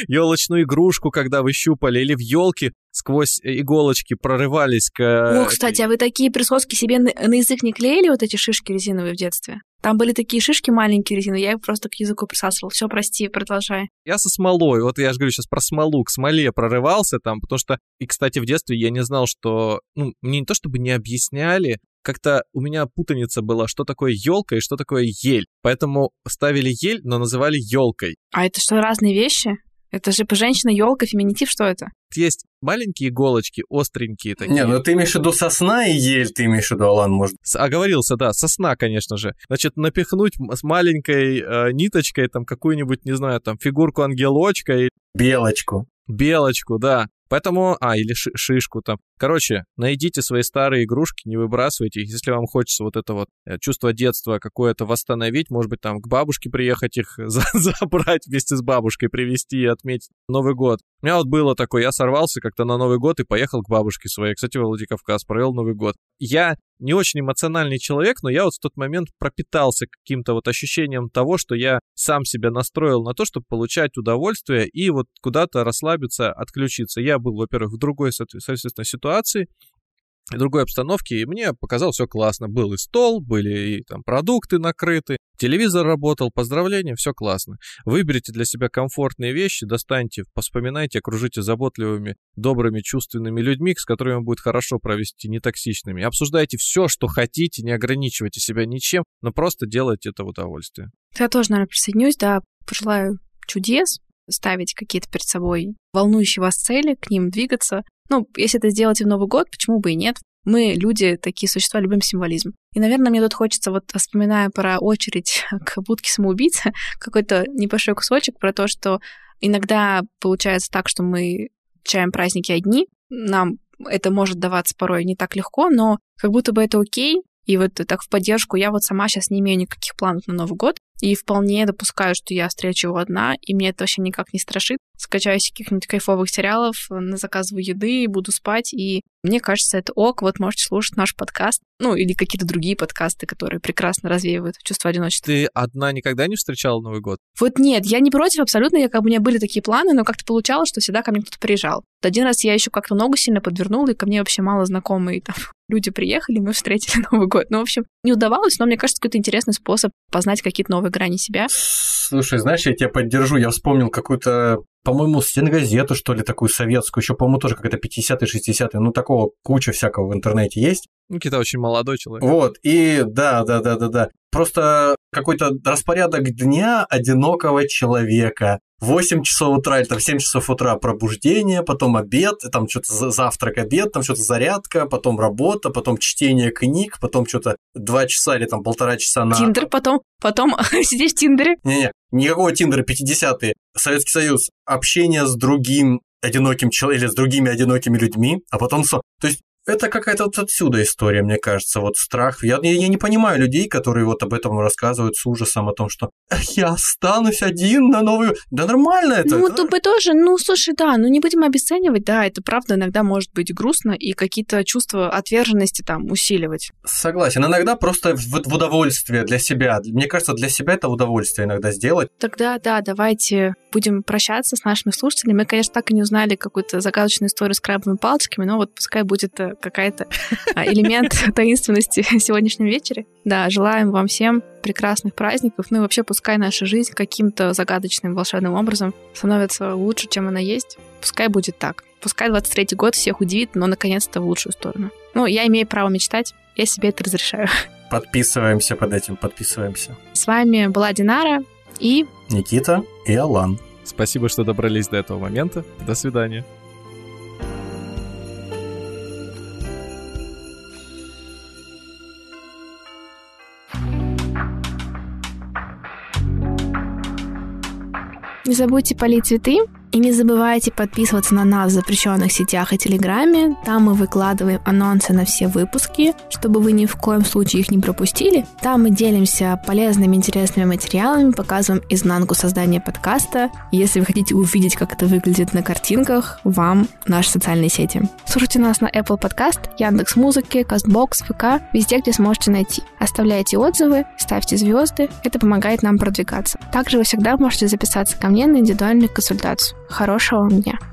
елочную игрушку, когда вы щупали, или в елке сквозь иголочки прорывались к... О, кстати, а вы такие присоски себе на, на язык не клеили, вот эти шишки резиновые в детстве? Там были такие шишки маленькие резиновые, я их просто к языку присасывал. Все, прости, продолжай. Я со смолой, вот я же говорю сейчас про смолу, к смоле прорывался там, потому что... И, кстати, в детстве я не знал, что... Ну, мне не то чтобы не объясняли, как-то у меня путаница была, что такое елка и что такое ель. Поэтому ставили ель, но называли елкой. А это что, разные вещи? Это же женщина, елка, феминитив, что это? Есть маленькие иголочки, остренькие такие. Не, ну ты имеешь в виду сосна и ель, ты имеешь в виду, Алан, может. Оговорился, да, сосна, конечно же. Значит, напихнуть с маленькой э, ниточкой там какую-нибудь, не знаю, там фигурку ангелочка. И... Белочку. Белочку, да. Поэтому, а, или ши- шишку там. Короче, найдите свои старые игрушки, не выбрасывайте их. Если вам хочется вот это вот чувство детства какое-то восстановить, может быть, там к бабушке приехать их за- забрать вместе с бабушкой, привезти и отметить Новый год. У меня вот было такое, я сорвался как-то на Новый год и поехал к бабушке своей. Кстати, во Владикавказ провел Новый год. Я не очень эмоциональный человек, но я вот в тот момент пропитался каким-то вот ощущением того, что я сам себя настроил на то, чтобы получать удовольствие и вот куда-то расслабиться, отключиться. Я был, во-первых, в другой, соответственно, ситуации, в другой обстановке, и мне показалось все классно. Был и стол, были и там продукты накрыты, телевизор работал, поздравления, все классно. Выберите для себя комфортные вещи, достаньте, вспоминайте, окружите заботливыми, добрыми, чувственными людьми, с которыми будет хорошо провести, нетоксичными. Обсуждайте все, что хотите, не ограничивайте себя ничем, но просто делайте это в удовольствие. Я тоже, наверное, присоединюсь, да, пожелаю чудес, ставить какие-то перед собой волнующие вас цели, к ним двигаться. Ну, если это сделать в Новый год, почему бы и нет? Мы, люди, такие существа, любим символизм. И, наверное, мне тут хочется, вот вспоминая про очередь к будке самоубийцы, какой-то небольшой кусочек про то, что иногда получается так, что мы чаем праздники одни, нам это может даваться порой не так легко, но как будто бы это окей. И вот так в поддержку. Я вот сама сейчас не имею никаких планов на Новый год и вполне допускаю, что я встречу его одна, и мне это вообще никак не страшит. Скачаюсь каких-нибудь кайфовых сериалов, заказываю еды, буду спать, и мне кажется, это ок. Вот можете слушать наш подкаст, ну или какие-то другие подкасты, которые прекрасно развеивают чувство одиночества. Ты одна никогда не встречала Новый год? Вот нет, я не против абсолютно, я, как бы, у меня были такие планы, но как-то получалось, что всегда ко мне кто-то приезжал. Один раз я еще как-то ногу сильно подвернула, и ко мне вообще мало знакомые там люди приехали, мы встретили Новый год. Ну, в общем, не удавалось, но мне кажется, какой-то интересный способ познать какие-то новые грани себя. Слушай, знаешь, я тебя поддержу, я вспомнил какую-то, по-моему, стенгазету, что ли, такую советскую, еще, по-моему, тоже какая-то пятидесятые, шестидесятые, ну, такого куча всякого в интернете есть. Никита очень молодой человек. Вот, и да-да-да-да-да, просто какой-то распорядок дня одинокого человека. восемь часов утра или там семь часов утра пробуждение, потом обед, там что-то завтрак, обед, там что-то зарядка, потом работа, потом чтение книг, потом что-то два часа или там полтора часа на... Тиндер, потом, потом сидишь в Тиндере. Не-не, никакого Тиндера, пятидесятые, Советский Союз, общение с другим одиноким человеком или с другими одинокими людьми, а потом... То есть это какая-то вот отсюда история, мне кажется, вот страх. Я, я, я не понимаю людей, которые вот об этом рассказывают с ужасом, о том, что я останусь один на новую... Да нормально это. Ну, то бы тоже, ну, слушай, да, ну, не будем обесценивать, да, это правда иногда может быть грустно и какие-то чувства отверженности там усиливать. Согласен, иногда просто в, в удовольствие для себя. Мне кажется, для себя это удовольствие иногда сделать. Тогда, да, давайте будем прощаться с нашими слушателями. Мы, конечно, так и не узнали какую-то загадочную историю с крабовыми палочками, но вот пускай будет... какая-то элемент таинственности в сегодняшнем вечере. Да, желаем вам всем прекрасных праздников. Ну и вообще пускай наша жизнь каким-то загадочным, волшебным образом становится лучше, чем она есть. Пускай будет так. Пускай двадцать третий год всех удивит, но наконец-то в лучшую сторону. Ну, я имею право мечтать. Я себе это разрешаю. Подписываемся под этим, подписываемся. С вами была Динара и... Никита и Алан. Спасибо, что добрались до этого момента. До свидания. Не забудьте полить цветы И не забывайте подписываться на нас в запрещенных сетях и Телеграме. Там мы выкладываем анонсы на все выпуски, чтобы вы ни в коем случае их не пропустили. Там мы делимся полезными, интересными материалами, показываем изнанку создания подкаста. Если вы хотите увидеть, как это выглядит на картинках, вам наши социальные сети. Слушайте нас на Apple Podcast, Яндекс.Музыке, Castbox, ВК, везде, где сможете найти. Оставляйте отзывы, ставьте звезды, это помогает нам продвигаться. Также вы всегда можете записаться ко мне на индивидуальную консультацию. Хорошего вам дня!